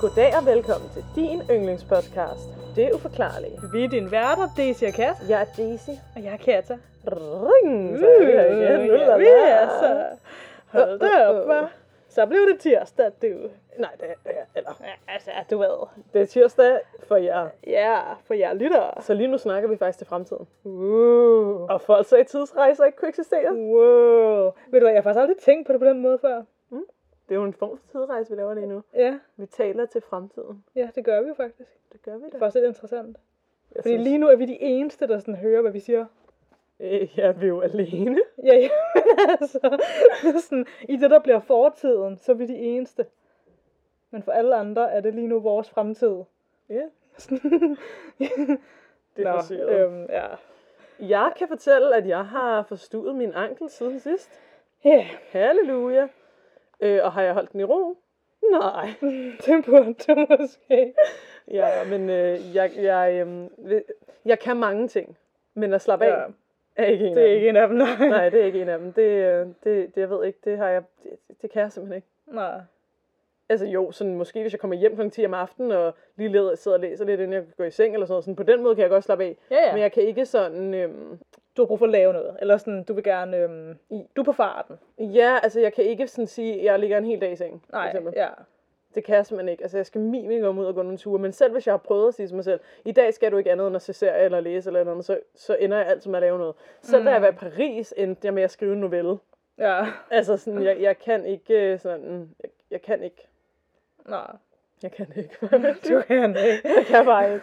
Goddag og velkommen til din yndlingspodcast, Det er uforklarlige. Vi er dine værter, Daisy og Kat. Jeg er Daisy. Og jeg er Kat. Ring, så er vi her igen. Vi er så. Hold da op, hva'? Så blev det tirsdag, du. Nej, det er eller. Ja, altså, du ved. Det er tirsdag for jer. Ja, for jer lytter. Så lige nu snakker vi faktisk til fremtiden. Og folk så i tidsrejser ikke kunne eksistere. Ved du hvad, jeg har faktisk aldrig tænkt på det på den måde før. Det er jo en form for tidsrejse, vi laver lige nu. Ja. Vi taler til fremtiden. Ja, det gør vi jo faktisk. Det gør vi da. Det er faktisk lidt interessant. Fordi lige nu er vi de eneste, der sådan hører, hvad vi siger. Ja, vi er jo alene. Ja, altså. Sådan, i det, der bliver fortiden, så er vi de eneste. Men for alle andre er det lige nu vores fremtid. Ja. Det er forsøget. Ja. Jeg kan fortælle, at jeg har forstuet min ankel siden sidst. Ja. Yeah. Halleluja. Og har jeg holdt den i ro? Nej. Det burde du måske. Ja, men jeg kan mange ting. Men at slappe af er ikke en af dem. Det er ikke en af dem, nej. Nej, det er ikke en af dem. Det jeg ved ikke, det har jeg, det kan jeg simpelthen ikke. Nej. Altså jo, sådan måske hvis jeg kommer hjem kl. 10 om aftenen og lige sidder og læser lidt, inden jeg går i seng eller sådan noget. Sådan, på den måde kan jeg godt slappe af. Ja. Men jeg kan ikke sådan... Du har brug for at lave noget, eller sådan, du vil gerne... Du er på farten. Ja, altså jeg kan ikke sådan sige, at jeg ligger en hel dag i sengen. Nej, ja. Det kan jeg simpelthen ikke. Altså jeg skal komme ud og gå nogle ture. Men selv hvis jeg har prøvet at sige til mig selv, i dag skal du ikke andet end at se serie eller læse eller andet, så ender jeg altid med at lave noget. Selv da jeg var i Paris, endte jeg med at skrive en novelle. Ja. Altså sådan, jeg kan ikke sådan... Jeg kan ikke. Nej. Jeg kan ikke. Du kan ikke. Jeg kan bare ikke.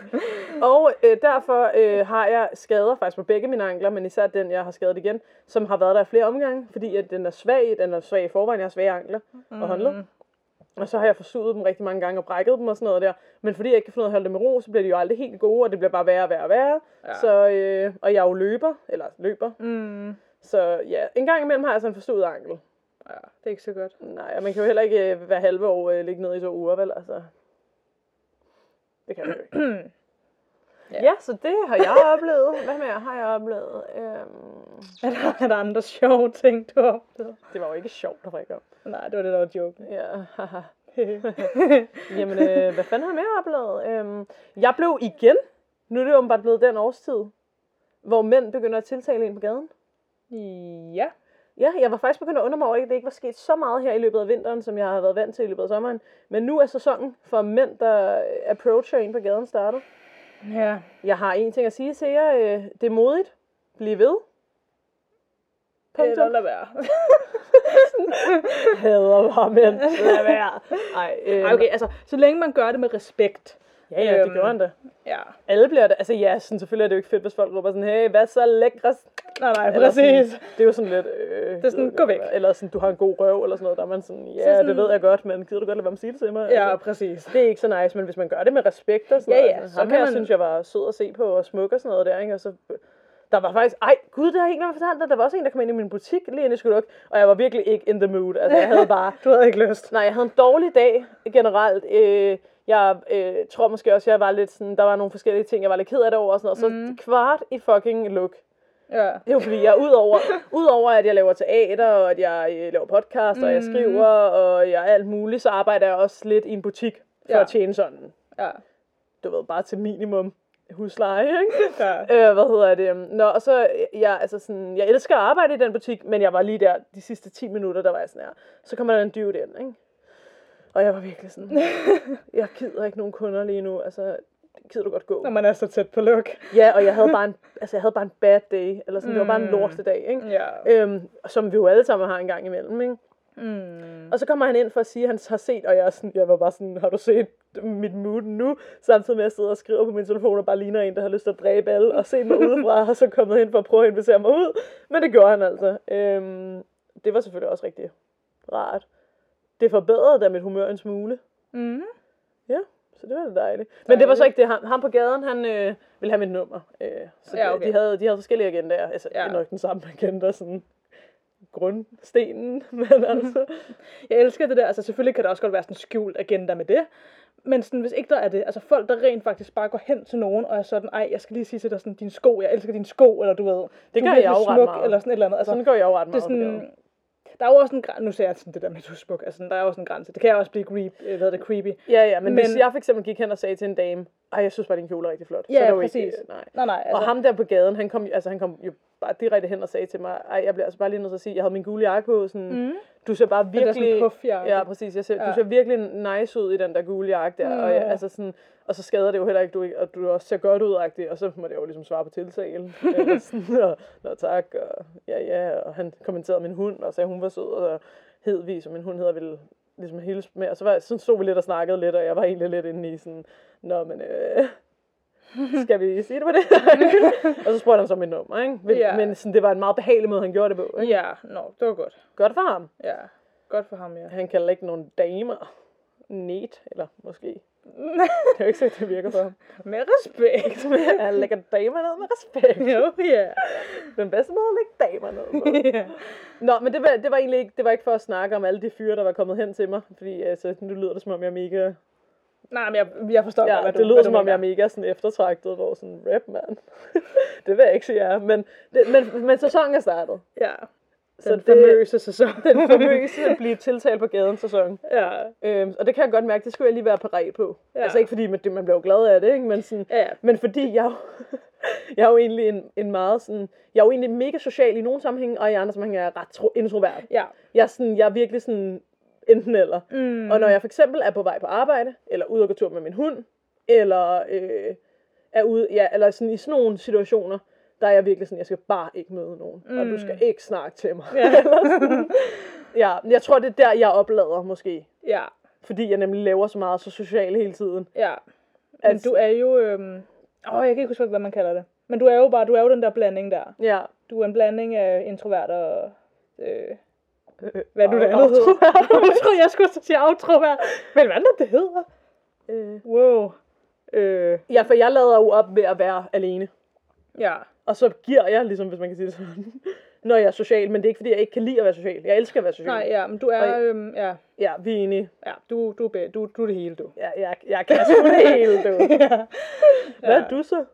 Og derfor har jeg skader faktisk på begge mine ankler, men især den, jeg har skadet igen, som har været der flere omgange, fordi at den er svag i forvejen. Jeg har svage ankler og håndled. Og så har jeg forsuget dem rigtig mange gange og brækket dem og sådan noget der. Men fordi jeg ikke kan få noget at holde dem i ro, så bliver de jo aldrig helt gode, og det bliver bare værre. Ja. Så, og jeg er jo løber. Så ja, en gang imellem har jeg sådan en forsuget ankel. Ja, det er ikke så godt. Nej, man kan jo heller ikke hver halve år ligge ned i to uger, vel? Altså. Det kan man jo ikke. Ja, så det har jeg oplevet. Hvad mere har jeg oplevet? Er der andre sjove ting, du har oplevet? Det var jo ikke sjovt, der var ikke om. Nej, det var det, der var joken. Ja, haha. Jamen, hvad fanden har jeg mere oplevet? Jeg blev igen. Nu er det åbenbart blevet den årstid, hvor mænd begynder at tiltale en på gaden. Ja. Ja, jeg var faktisk begyndt at undre mig over, at det ikke var sket så meget her i løbet af vinteren, som jeg har været vant til i løbet af sommeren. Men nu er sæsonen for mænd, der approacher ind på gaden, startet. Ja. Jeg har en ting at sige til jer. Det er modigt. Bliv ved. Eller lad være. Hader bare mænd. Lad være. Ej, okay, altså, så længe man gør det med respekt. Ja, det gjorde han da. Ja. Alle bliver det. Altså ja, sådan, selvfølgelig er det jo ikke fedt, hvis folk råber sådan, hey, hvad så lækre? Nej, præcis. Sådan, det er jo sådan lidt... det er sådan, gå væk. Eller sådan, du har en god røv, eller sådan noget. Der er man sådan, ja, så sådan, det ved jeg godt, men gider du godt lade være med at sige det til mig? Ja, altså, præcis. Det er ikke så nice, men hvis man gør det med respekt og sådan noget. Så kan jeg synes, jeg var sød at se på og smuk og sådan noget der, ikke? Og så... Der var faktisk, det har en, der fortalte dig. Der var også en, der kom ind i min butik, lige inden jeg skulle lukke, og jeg var virkelig ikke in the mood. Altså, jeg havde bare... Du havde ikke lyst. Nej, jeg havde en dårlig dag generelt. Jeg tror måske også, jeg var lidt sådan, der var nogle forskellige ting, jeg var lidt ked af det over og sådan noget. Så kvart i fucking luk. Ja. Det er jo fordi, jeg udover at jeg laver teater, og at jeg laver podcast, og jeg skriver, og jeg alt muligt, så arbejder jeg også lidt i en butik for at tjene sådan. Ja. Du ved, bare til minimum. Husleje, ikke? Ja. Hvad hedder det? Nå, og så, jeg elsker at arbejde i den butik, men jeg var lige der de sidste 10 minutter, der var jeg sådan her. Så kom der en dude ind, ikke? Og jeg var virkelig sådan, jeg gider ikke nogen kunder lige nu, altså, gider du godt gå? Når man er så tæt på luk. Ja, og jeg havde bare en bad day, eller sådan, det var bare en lorte dag, ikke? Ja. Som vi jo alle sammen har en gang imellem, ikke? Mm. Og så kommer han ind for at sige, at han har set, og jeg var bare sådan, har du set mit mood nu? Samtidig med at jeg sidder og skriver på min telefon, og bare ligner en, der har lyst til at dræbe alle, og se mig udefra, og så kommet hen for at prøve at invitere mig ud. Men det gjorde han altså. Det var selvfølgelig også rigtig rart. Det forbedrede da mit humør en smule. Mm. Ja, så det var det dejligt. Men det var så ikke det. Ham på gaden, han ville have mit nummer. Så ja, okay. de havde forskellige agendaer. Altså, det er nok den samme agenda, sådan... grundstenen, men altså... Jeg elsker det der, altså selvfølgelig kan der også godt være sådan en skjult agenda med det, men sådan, hvis ikke der er det, altså folk, der rent faktisk bare går hen til nogen, og er sådan, jeg skal lige sige til dig sådan, dine sko, jeg elsker dine sko, eller du ved, det gør jeg jo ret meget. Eller sådan et eller andet. Altså, sådan går jeg jo ret meget. Det er sådan, Der er jo også en grænse, nu ser jeg sådan det der med Facebook, altså der er også en grænse, det kan jeg også blive creepy. Ja, men hvis jeg for eksempel gik hen og sagde til en dame, jeg synes bare, din kjole er rigtig flot. Ja, så præcis. Ikke, nej, altså. Og ham der på gaden, han kom jo bare direkte hen og sagde til mig, jeg blev altså bare lige nødt til at sige, jeg havde min gule jakke på, sådan, du ser bare virkelig... Ja, præcis. Du ser virkelig nice ud i den der gule jakke der, og, altså sådan, og så skader det jo heller ikke, og du også ser godt ud-agtigt, og så må det jo ligesom svare på tiltalen. Nå tak, og ja, og han kommenterede min hund, og sagde, hun var sød, og Hedvig, som min hund hedder, ville... ligesom hilse med, og så stod vi lidt og snakkede lidt, og jeg var egentlig lidt inde i sådan, skal vi sige det på det? Og så spurgte han så mit nummer, ikke? Men sådan, det var en meget behagelig måde, han gjorde det på, ikke? Det var godt. Godt for ham? Ja, godt for ham, ja. Han kalder ikke nogen damer net, eller måske. Det er jo ikke så, det virker for ham. Med respekt. Han lægger damer ned med respekt. Den bedste måde at lægge damer ned på. Nå, men det var egentlig ikke, det var ikke for at snakke om alle de fyre, der var kommet hen til mig. Fordi altså, nu lyder det som om jeg er mega... Nej, men jeg forstår godt, hvad det lyder som om jeg er mega sådan eftertragtet, hvor sådan rap, mand. Det vil jeg ikke sige, jeg er. Men sæsonen er startet. Ja. Den famøse sæson. Den famøse at blive tiltalt på gaden sæson. Ja. Og det kan jeg godt mærke, det skulle jeg lige være parat på. Ja. Altså ikke fordi man bliver jo glad af det, ikke? Men, sådan, men fordi jeg er jo egentlig en meget sådan... Jeg er jo egentlig mega social i nogle sammenhænge, og i andre sammenhænge er jeg ret introvert. Ja. Jeg er virkelig sådan enten eller. Mm. Og når jeg for eksempel er på vej på arbejde, eller ude og gå tur med min hund, eller er ude... Ja, eller sådan i sådan nogle situationer, der er jeg virkelig sådan, jeg skal bare ikke møde nogen, og du skal ikke snakke til mig. Jeg tror, det er der, jeg oplader, måske. Ja. Fordi jeg nemlig laver så meget, så social hele tiden. Ja. Men altså, du er jo, jeg kan ikke huske, hvad man kalder det. Men du er jo bare, den der blanding der. Ja. Du er en blanding af introvert og, hvad er du det andet hedder? Jeg tror, jeg skulle sige autrovert. Men hvad er det hedder? Wow. Ja, for jeg lader jo op ved at være alene. Ja. Og så giver jeg, ligesom hvis man kan sige det sådan, når jeg er social, men det er ikke fordi, jeg ikke kan lide at være social. Jeg elsker at være social. Nej, ja, men du er, ja. Ja, vi er enige. Ja, du er det hele, du. Ja, jeg kan sgu det hele, du. Hvad er du så?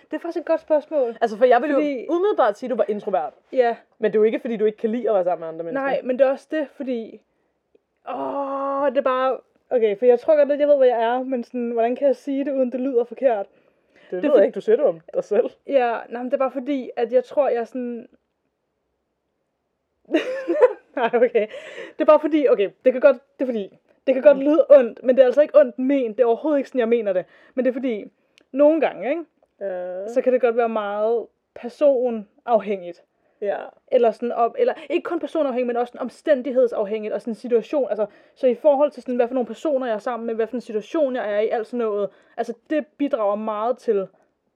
Det er faktisk et godt spørgsmål. Altså, for jeg vil jo umiddelbart sige, at du var introvert. Ja. Men det er jo ikke, fordi du ikke kan lide at være sammen med andre mennesker. Nej, men det er også det, fordi... det er bare... Okay, for jeg tror godt, at jeg ved, hvad jeg er, men sådan, hvordan kan jeg sige det, uden det lyder forkert? Det ved jeg ikke, du siger det om dig selv. Ja, nej, men det er bare fordi, at jeg tror, jeg sådan... nej, okay. Det er bare fordi, okay, det kan godt lyde ondt, men det er altså ikke ondt ment, det er overhovedet ikke sådan, jeg mener det. Men det er fordi, nogle gange, ikke? Så kan det godt være meget personafhængigt. Ja. Eller sådan eller ikke kun personafhængigt, men også sådan omstændighedsafhængigt og sådan situation, altså så i forhold til sådan hvad for nogle personer jeg er sammen med, hvad for en situation jeg er i, alt sådan noget. Altså det bidrager meget til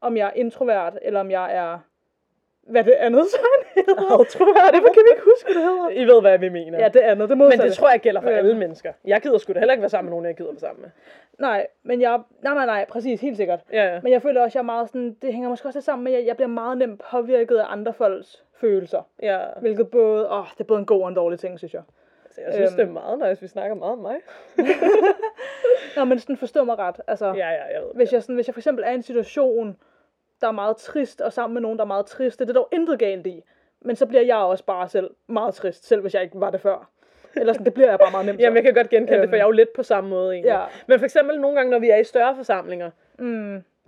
om jeg er introvert eller om jeg er hvad det andet så hedder. Autrovert, det kan vi ikke huske det hedder. I ved hvad vi mener. Ja, det andet, det modsatte. Men det tror jeg gælder for alle mennesker. Jeg gider sgu da heller ikke være sammen med nogen jeg gider være sammen med. Nej, men jeg nej, præcis, helt sikkert. Ja. Men jeg føler også jeg er meget sådan, det hænger måske også lidt sammen med jeg bliver meget nemt påvirket af andre folks følelser. Ja. Hvilket både, det er både en god og en dårlig ting, synes jeg. Altså, jeg synes, det er meget nice, vi snakker meget om mig. Nå, men sådan forstår mig ret. Altså, jeg ved, hvis jeg for eksempel er i en situation, der er meget trist, og sammen med nogen, der er meget triste, det er dog intet galt i. Men så bliver jeg også bare selv meget trist, selv hvis jeg ikke var det før. Eller sådan, det bliver jeg bare meget nemt. Jamen, jeg kan godt genkende det, for jeg er jo lidt på samme måde egentlig. Ja. Men for eksempel nogle gange, når vi er i større forsamlinger,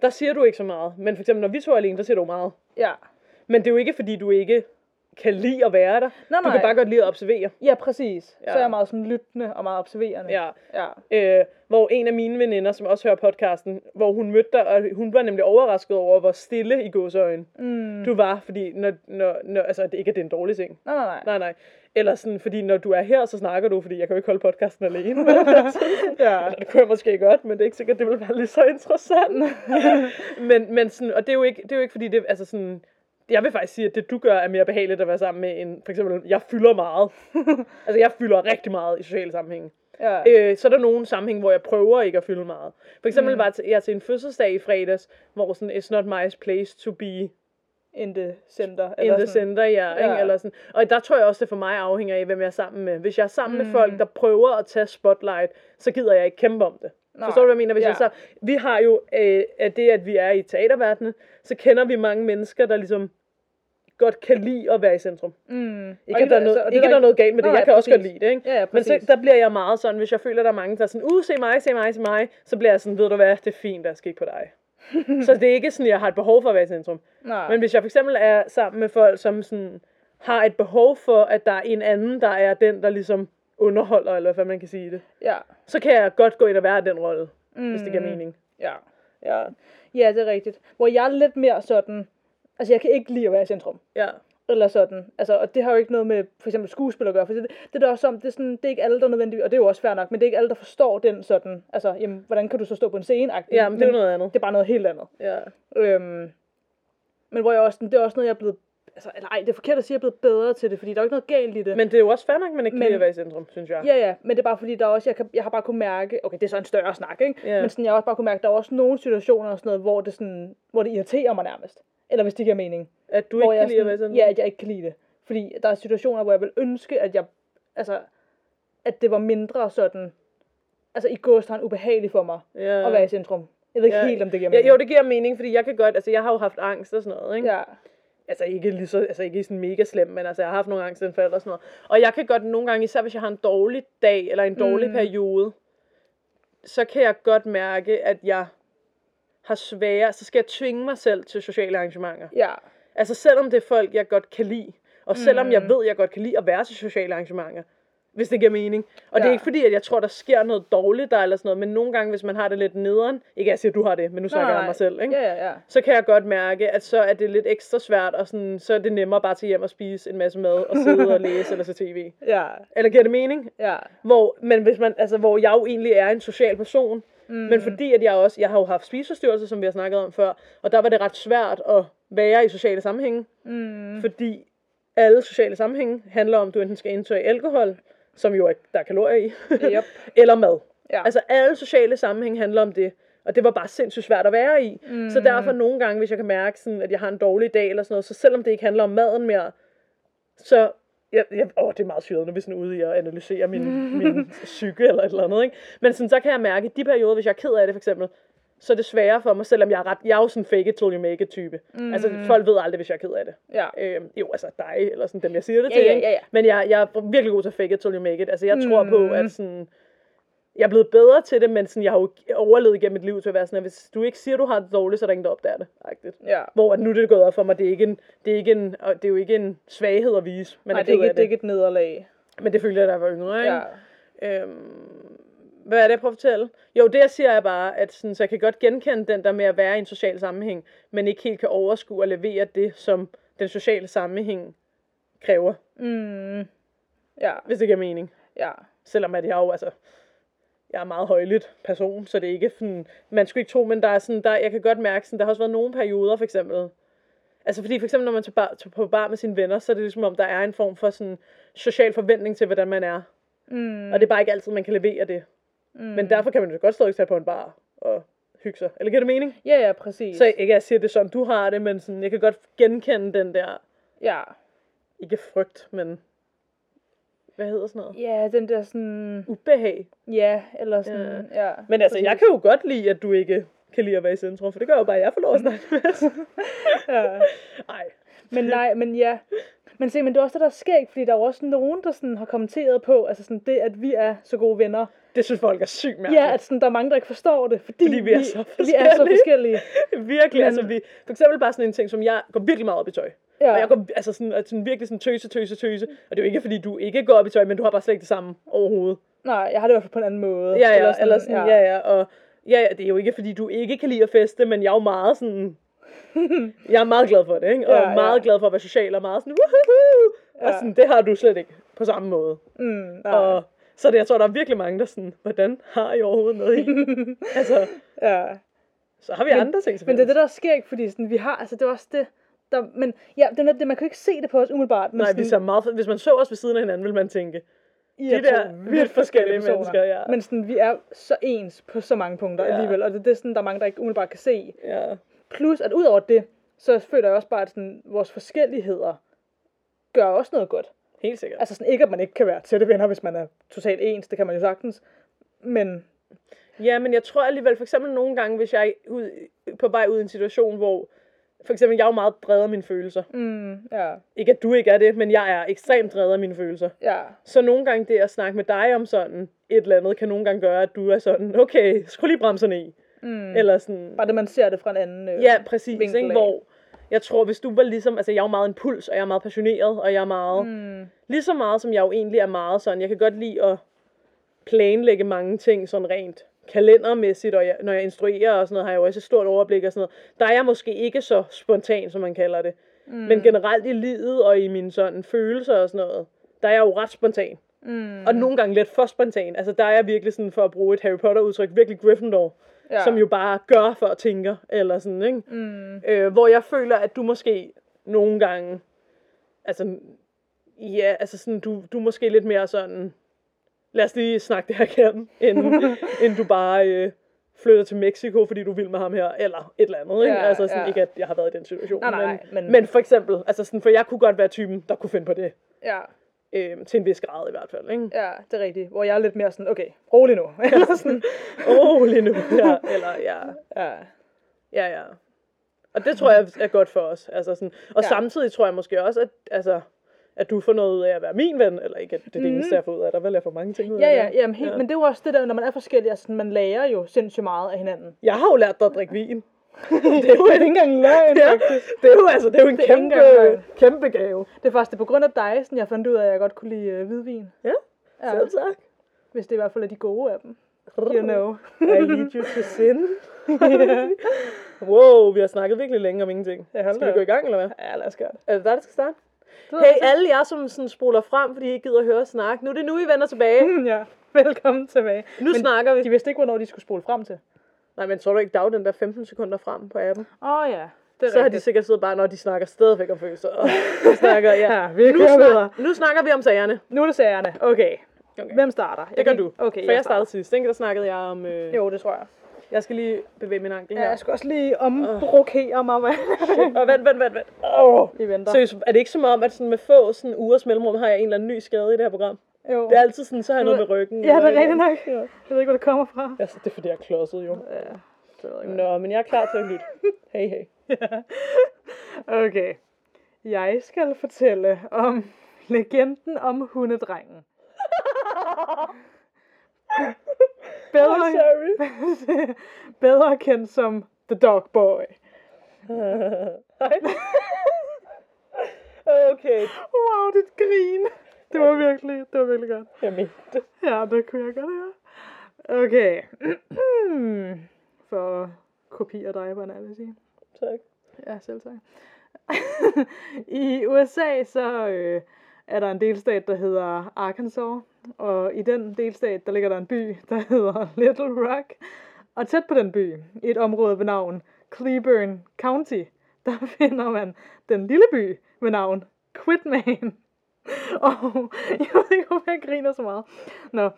der siger du ikke så meget. Men for eksempel, når vi to er alene, der siger du meget. Ja. Men det er jo ikke, fordi du ikke kan lide at være der. Nej. Du kan bare godt lide at observere. Ja, præcis. Ja. Så er jeg meget sådan lyttende og meget observerende. Ja. Hvor en af mine veninder, som også hører podcasten, hvor hun mødte dig, og hun var nemlig overrasket over, hvor stille i gåseøjne du var. Fordi, når, altså det ikke er det en dårlig ting. Nej. Eller sådan, fordi når du er her, så snakker du, fordi jeg kan jo ikke holde podcasten alene. Det kunne jeg måske godt, men det er ikke sikkert, det ville være lige så interessant. men sådan, og det er jo ikke fordi det, altså sådan... Jeg vil faktisk sige, at det du gør er mere behageligt at være sammen med en... For eksempel, jeg fylder meget. Altså, jeg fylder rigtig meget i sociale sammenhænge. Ja. Så er der nogle sammenhæng, hvor jeg prøver ikke at fylde meget. For eksempel var jeg til en fødselsdag i fredags, hvor sådan, it's not my place to be... In the center. Eller in the center, ja. Eller sådan. Og der tror jeg også, det for mig afhænger af, hvem jeg er sammen med. Hvis jeg er sammen med folk, der prøver at tage spotlight, så gider jeg ikke kæmpe om det. Nej. Forstår du, hvad jeg mener? Hvis jeg så, vi har jo, at vi er i teaterverdenen, så kender vi mange mennesker, der ligesom godt kan lide at være i centrum. Mm. Ikke at der er noget, altså, ikke der er noget galt med det, jeg kan også godt lide det, ikke? Ja, men så, der bliver jeg meget sådan, hvis jeg føler, der er mange, der er sådan, se mig, så bliver jeg sådan, ved du hvad, det er fint, der skal ikke på dig. Så det er ikke sådan, jeg har et behov for at være i centrum. Nej. Men hvis jeg for eksempel er sammen med folk, som sådan, har et behov for, at der er en anden, der er den, der ligesom underholder, eller hvad man kan sige det, ja. Så kan jeg godt gå ind og være den rolle, hvis det giver mening. Ja, det er rigtigt. Hvor jeg er lidt mere sådan, altså jeg kan ikke lide at være i centrum. Ja. Eller sådan. Altså, og det har jo ikke noget med for eksempel skuespil at gøre, for det er også om, det er sådan, det er ikke alle, der nødvendigvis, og det er jo også fair nok, men det er ikke alle, der forstår den sådan, altså, jamen, hvordan kan du så stå på en scene-agtig? Ja, men det er noget andet. Det er bare noget helt andet. Ja. Men hvor jeg også, det er også noget, jeg er blevet, altså, eller ej, det er forkert at sige, at jeg er blevet bedre til det, fordi der er jo ikke noget galt i det. Men det er jo også fair nok, man ikke kan lide at være i centrum, synes jeg. Ja, men det er bare fordi, der er også, jeg har bare kunne mærke, okay, det er så en større snak, ikke? Yeah. Men sådan, jeg har også bare kunne mærke, der er også nogle situationer og sådan noget, hvor det sådan, hvor det irriterer mig nærmest. Eller hvis det giver mening. At du ikke kan lide at være sådan? Ja, at jeg ikke kan lide det. Fordi der er situationer, hvor jeg vil ønske, at jeg, altså, at det var mindre sådan, altså i gåseøjne ubehageligt for mig at være i centrum. Jeg ved ikke helt, om det giver mening. Jo, det giver mening, fordi jeg kan godt, altså jeg har jo haft angst og sådan noget, ikke? Ja. Altså ikke lige så, altså ikke sådan mega slem, men altså jeg har haft nogle angstanfald og sådan noget. Og jeg kan godt nogle gange, især hvis jeg har en dårlig dag, eller en dårlig periode, så kan jeg godt mærke, at jeg har svære, så skal jeg tvinge mig selv til sociale arrangementer. Ja. Altså selvom det er folk, jeg godt kan lide, og selvom jeg ved, jeg godt kan lide at være til sociale arrangementer, hvis det giver mening. Og det er ikke fordi, at jeg tror, der sker noget dårligt der eller sådan noget, men nogle gange, hvis man har det lidt nederen, ikke jeg siger, at du har det, men nu snakker jeg om mig selv, ikke? Ja. Så kan jeg godt mærke, at så er det lidt ekstra svært, og sådan, så er det nemmere bare at tage hjem og spise en masse mad, og sidde og læse eller se tv. Ja. Eller giver det mening? Ja. Men hvis man, altså, hvor jeg jo egentlig er en social person, men fordi at jeg har jo haft spiseforstyrrelser, som vi har snakket om før, og der var det ret svært at være i sociale sammenhænge, fordi alle sociale sammenhænge handler om, at du enten skal indtage alkohol, som jo ikke der er kalorier i, eller mad. Ja. Altså alle sociale sammenhænge handler om det, og det var bare sindssygt svært at være i. Så derfor nogle gange, hvis jeg kan mærke, sådan, at jeg har en dårlig dag eller sådan noget, så selvom det ikke handler om maden mere, så det er meget syret, når vi sådan er ude i at analysere min psyke eller et eller andet, ikke? Men sådan, så kan jeg mærke, at de perioder, hvis jeg er ked af det for eksempel, så er det sværere for mig, selvom jeg er jo sådan fake it till you make it type. Altså folk ved aldrig, hvis jeg er ked af det. Ja. Jo, altså dig, eller sådan dem, jeg siger det til. Ja. Men jeg er virkelig god til fake it till you make it. Altså jeg tror på, at sådan, jeg er blevet bedre til det, men sådan, jeg har jo overlevet gennem mit liv til at være sådan, at hvis du ikke siger, du har det dårligt, så er der ingen, der opdager det. Ja. Hvor at nu det er gået op for mig, det er jo ikke en svaghed at vise. Nej, det er ikke et nederlag. Men det følte jeg, da jeg var yngre, ikke? Ja. Hvad er det, jeg prøver at fortælle? Jo, det jeg siger er bare, at sådan, så jeg kan godt genkende den der med at være i en social sammenhæng, men ikke helt kan overskue og levere det, som den sociale sammenhæng kræver. Ja. Hvis det giver mening. Ja. Selvom at jeg jo, altså, jeg er meget højlydt person, så det er ikke sådan, man skulle ikke tro, men der er sådan, jeg kan godt mærke, sådan, der har også været nogle perioder, for eksempel. Altså fordi for eksempel, når man tager på bar med sine venner, så er det ligesom, om der er en form for sådan social forventning til, hvordan man er. Og det er bare ikke altid, man kan levere det. Men derfor kan man jo godt stadig tage på en bar og hygge sig. Eller giver det mening? Ja, præcis. Så ikke at jeg siger det sådan, du har det, men sådan, jeg kan godt genkende den der, ikke frygt, men hvad hedder sådan noget? Ja, den der sådan ubehag. Ja, eller sådan, ja. Men altså, jeg kan jo godt lide, at du ikke kan lide at være i centrum, for det gør jo bare, at jeg får lov at snakke med. Nej. Men se, men det er også det, der sker ikke, fordi der er også nogen, der sådan har kommenteret på, altså sådan det, at vi er så gode venner. Det synes folk er sygt mærkeligt. Ja, at sådan, der er mange, der ikke forstår det, fordi vi er så forskellige. Virkelig, men, altså vi, for eksempel bare sådan en ting, som jeg går virkelig meget op i tøj. Ja. Og jeg går altså sådan virkelig sådan tøse, og det er jo ikke, fordi du ikke går op i tøj, men du har bare slet ikke det samme overhovedet. Nej, jeg har det i hvert fald på en anden måde. Det er jo ikke, fordi du ikke kan lide at feste, men jeg er jo meget sådan, jeg er meget glad for det, ikke? Og meget glad for at være social, og meget sådan, og sådan, det har du slet ikke på samme måde. Og så det, jeg tror, der er virkelig mange, der sådan, hvordan har I overhovedet noget i? Altså, så har vi andre ting. Men det er det, der sker ikke, fordi sådan, vi har, altså det var også det, der, men ja, det er noget, man kan ikke se det på os umiddelbart. Men nej, sådan, vi ser meget, hvis man så os ved siden af hinanden, vil man tænke, de der vildt forskellige mennesker, men sådan, vi er så ens på så mange punkter alligevel, og det er sådan, der er mange, der ikke umiddelbart kan se. Plus, at udover det, så føler jeg også bare, at sådan, vores forskelligheder gør også noget godt. Helt sikkert. Altså sådan, ikke, at man ikke kan være tætte venner, hvis man er totalt ens, det kan man jo sagtens, men men jeg tror alligevel, for eksempel nogle gange, hvis jeg er på vej ud i en situation, hvor for eksempel, jeg er jo meget drevet af mine følelser. Ja. Ikke at du ikke er det, men jeg er ekstremt drevet af mine følelser. Ja. Så nogle gange det at snakke med dig om sådan et eller andet, kan nogle gange gøre, at du er sådan, okay, skru lige bremserne i. Eller sådan. Bare det, man ser det fra en anden vinkel. Ja, præcis. Ikke? Hvor jeg tror, hvis du var ligesom, altså jeg er jo meget impuls, og jeg er meget passioneret, og jeg er meget, lige så meget som jeg jo egentlig er meget sådan, jeg kan godt lide at planlægge mange ting sådan rent kalendermæssigt, og jeg, når jeg instruerer og sådan noget, har jeg jo også et stort overblik og sådan noget. Der er jeg måske ikke så spontan, som man kalder det. Men generelt i livet og i mine sådan følelser og sådan noget, der er jeg jo ret spontan. Og nogle gange lidt for spontan. Altså der er jeg virkelig sådan, for at bruge et Harry Potter udtryk, virkelig Gryffindor. Ja. Som jo bare gør for at tænke, eller sådan, ikke? Hvor jeg føler, at du måske nogle gange, altså, ja, altså sådan, du måske lidt mere sådan, lad os lige snakke det her igennem, inden du bare flytter til Mexico, fordi du vil med ham her, eller et eller andet, ikke? Ja, altså sådan, ikke at jeg har været i den situation, men for eksempel, altså sådan, for jeg kunne godt være typen, der kunne finde på det. Ja. Til en vis grad i hvert fald, ikke? Ja, det er rigtigt. Hvor jeg er lidt mere sådan, okay, rolig nu. Eller sådan, rolig nu. Ja, eller, ja. Og det tror jeg er godt for os. Altså sådan. Og samtidig tror jeg måske også, at, altså, at du får noget ud af at være min ven, eller ikke, at det er det eneste, jeg får ud af. Der vel er for mange ting ud af det. Jamen, helt, men det er jo også det der, når man er forskellig, altså, man lærer jo sindssygt meget af hinanden. Jeg har jo lært dig at drikke vin. Det er jo ikke engang løgn, faktisk. Det er jo, altså, det er jo en kæmpe gave. Det er faktisk det på grund af dig, sådan, jeg fandt ud af, at jeg godt kunne lide hvidvin. Ja, selv tak. Hvis det i hvert fald er de gode af dem. You know. I need you to sin. Wow, vi har snakket virkelig længe om ingenting. Skal vi gå i gang, eller hvad? Ja, lad os gøre det. Er det dig, der skal starte? Hey, alle jer, som sådan spoler frem, fordi I ikke gider at høre snak. Nu er det nu, I vender tilbage. Ja, velkommen tilbage. Nu snakker vi. De vidste ikke, hvornår de skulle spole frem til. Nej, men tror du ikke, der er den der 15 sekunder frem på appen? Åh ja, det er rigtigt. Så har de sikkert siddet bare, når de snakker stadigvæk om følelser. Og de snakker, nu snakker vi om sagerne. Nu er det sagerne, okay. Hvem starter? Det gør du. Okay, for jeg startede sidst, ikke? Der snakkede jeg om... Jo, det tror jeg. Jeg skal lige bevæge min ankel her. Ja, jeg skal også lige ombrokere mig. Vent. I venter. Så er det ikke så meget om, at sådan med få sådan ugers mellemrum har jeg en eller anden ny skade i det her program? Jo. Det er altid sådan, så har jeg noget med ryggen. Ja, det er rigtigt nok. Ja. Jeg ved ikke, hvor det kommer fra. Altså, det er fordi, jeg er klodset, jo. Ja, det ved jeg ikke. Nå, men jeg er klar til at lytte. Hey. Ja. Okay. Jeg skal fortælle om legenden om hundedrengen. Bedre kendt som The Dog Boy. Okay. Wow, dit grin. Det var virkelig godt. Jeg mente det. Ja, det kunne jeg godt høre. Okay. For at kopiere dig, hvordan jeg vil sige. Tak. Ja, selv tak. I USA, så er der en delstat, der hedder Arkansas. Og i den delstat, der ligger der en by, der hedder Little Rock. Og tæt på den by, i et område ved navn Cleburne County, der finder man den lille by ved navn Quitman. Jeg ved ikke, hvorfor jeg griner så meget. Nå.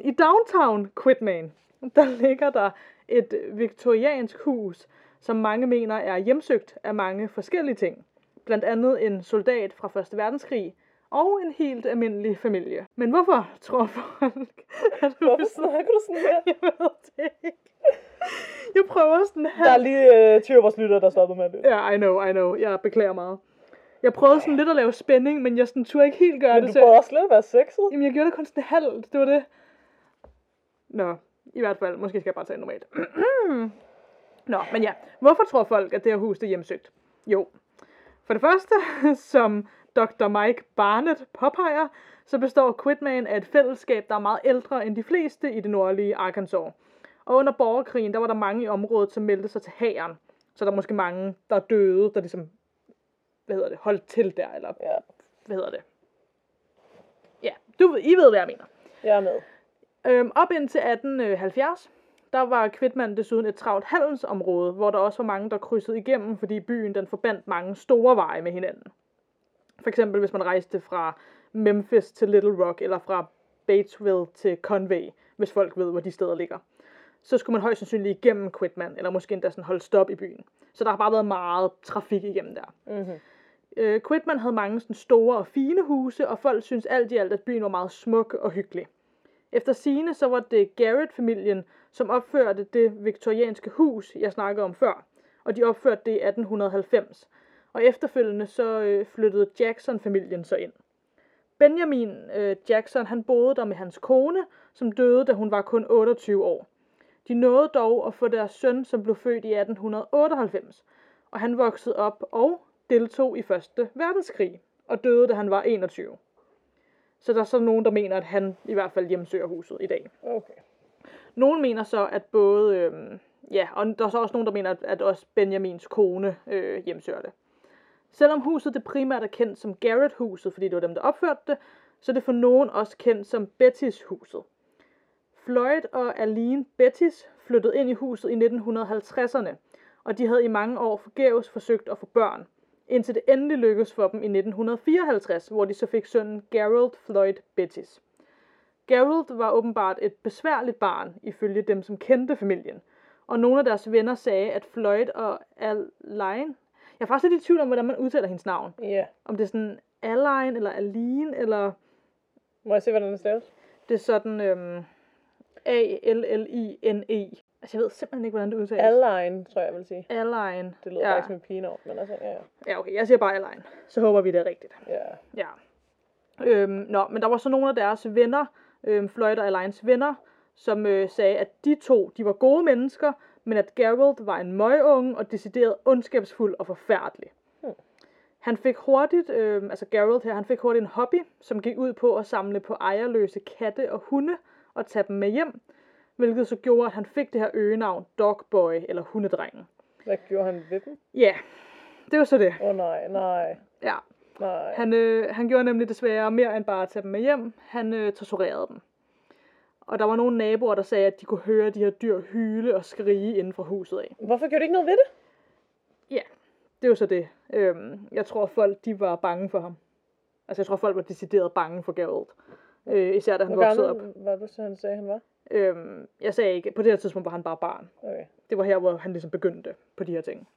I downtown Quitman, der ligger der et viktoriansk hus, som mange mener er hjemsøgt af mange forskellige ting. Blandt andet en soldat fra 1. verdenskrig og en helt almindelig familie. Men hvorfor tror folk, at du... Hvorfor snakker du sådan her? Jeg ved det ikke. Jeg prøver sådan her. Der er lige 20 års lytter, der stoppede med det. Ja, yeah, I know. Jeg beklager meget. Jeg prøvede sådan lidt at lave spænding, men jeg sådan turde ikke helt gøre det. Men du prøvede også lidt at være sexet. Jamen, jeg gjorde det kun sådan halvt, det var det. Nå, i hvert fald, måske skal jeg bare tage normalt. Nå, men ja. Hvorfor tror folk, at det her hus er hjemsøgt? Jo. For det første, som Dr. Mike Barnett påpeger, så består Quitman af et fællesskab, der er meget ældre end de fleste i det nordlige Arkansas. Og under borgerkrigen, der var der mange i området, som meldte sig til hæren. Så der er måske mange, der døde, der ligesom... holdt til der, eller... Ja. Ja, I ved, hvad jeg mener. Jeg er med. Op indtil 1870, der var Quitman desuden et travlt handelsområde, hvor der også var mange, der krydsede igennem, fordi byen den forbandt mange store veje med hinanden. For eksempel, hvis man rejste fra Memphis til Little Rock, eller fra Batesville til Conway, hvis folk ved, hvor de steder ligger. Så skulle man højst sandsynligt igennem Quitman, eller måske endda sådan holde stop i byen. Så der har bare været meget trafik igennem der. Mm-hmm. Quitman havde mange sådan store og fine huse, og folk synes alt i alt, at byen var meget smuk og hyggelig. Efter sigende, så var det Garrett-familien, som opførte det viktorianske hus, jeg snakkede om før. og de opførte det i 1890. Og efterfølgende så flyttede Jackson-familien så ind. Benjamin Jackson, han boede der med hans kone, som døde, da hun var kun 28 år. De nåede dog at få deres søn, som blev født i 1898, og han voksede op og deltog i 1. verdenskrig, og døde, da han var 21. Så der er så nogen, der mener, at han i hvert fald hjemsøger huset i dag. Okay. Nogen mener så, at både, og der er så også nogen, der mener, at også Benjamins kone hjemsøger det. Selvom huset det primært er kendt som Garrett-huset, fordi det var dem, der opførte det, så er det for nogen også kendt som Bettys-huset. Floyd og Alline Bettys flyttede ind i huset i 1950'erne, og de havde i mange år forgæves forsøgt at få børn, indtil det endelig lykkedes for dem i 1954, hvor de så fik sønnen Gerald Floyd Bettys. Gerald var åbenbart et besværligt barn, ifølge dem, som kendte familien, og nogle af deres venner sagde, at Floyd og Alline... Jeg er faktisk lidt i tvivl om, hvordan man udtaler hendes navn. Yeah. Om det er sådan Alline eller Alline, eller... Må jeg se, hvordan det staves? Det er sådan A-L-L-I-N-E. Altså, jeg ved simpelthen ikke, hvordan det udtales. Alline, tror jeg, jeg vil sige. Alline. Det lyder faktisk som en pigenavn, men altså, ja. Ja, okay, jeg siger bare Alline. Så håber vi, det er rigtigt. Yeah. Ja. Men der var så nogle af deres venner, Floyd og Allines venner, som sagde, at de to, de var gode mennesker, men at Gerald var en møgunge og decideret ondskabsfuld og forfærdelig. Han fik hurtigt, Gerald fik hurtigt en hobby, som gik ud på at samle på ejerløse katte og hunde og tage dem med hjem, hvilket så gjorde, at han fik det her øgenavn Dogboy eller hundedrengen. Hvad gjorde han ved dem? Ja, det var så det. Åh nej. Ja, nej. Han gjorde nemlig desværre mere end bare at tage dem med hjem. Han torturerede dem. Og der var nogle naboer, der sagde, at de kunne høre de her dyr hyle og skrige inden for huset af. Hvorfor gjorde de ikke noget ved det? Ja, det var så det. Jeg tror, folk de var bange for ham. Altså, jeg tror, folk var decideret bange for Gerald. Især da han voksede op. Hvor gammel var du, så han sagde, han var? Jeg sagde ikke. På det her tidspunkt var han bare barn. Okay. Det var her, hvor han ligesom begyndte på de her ting.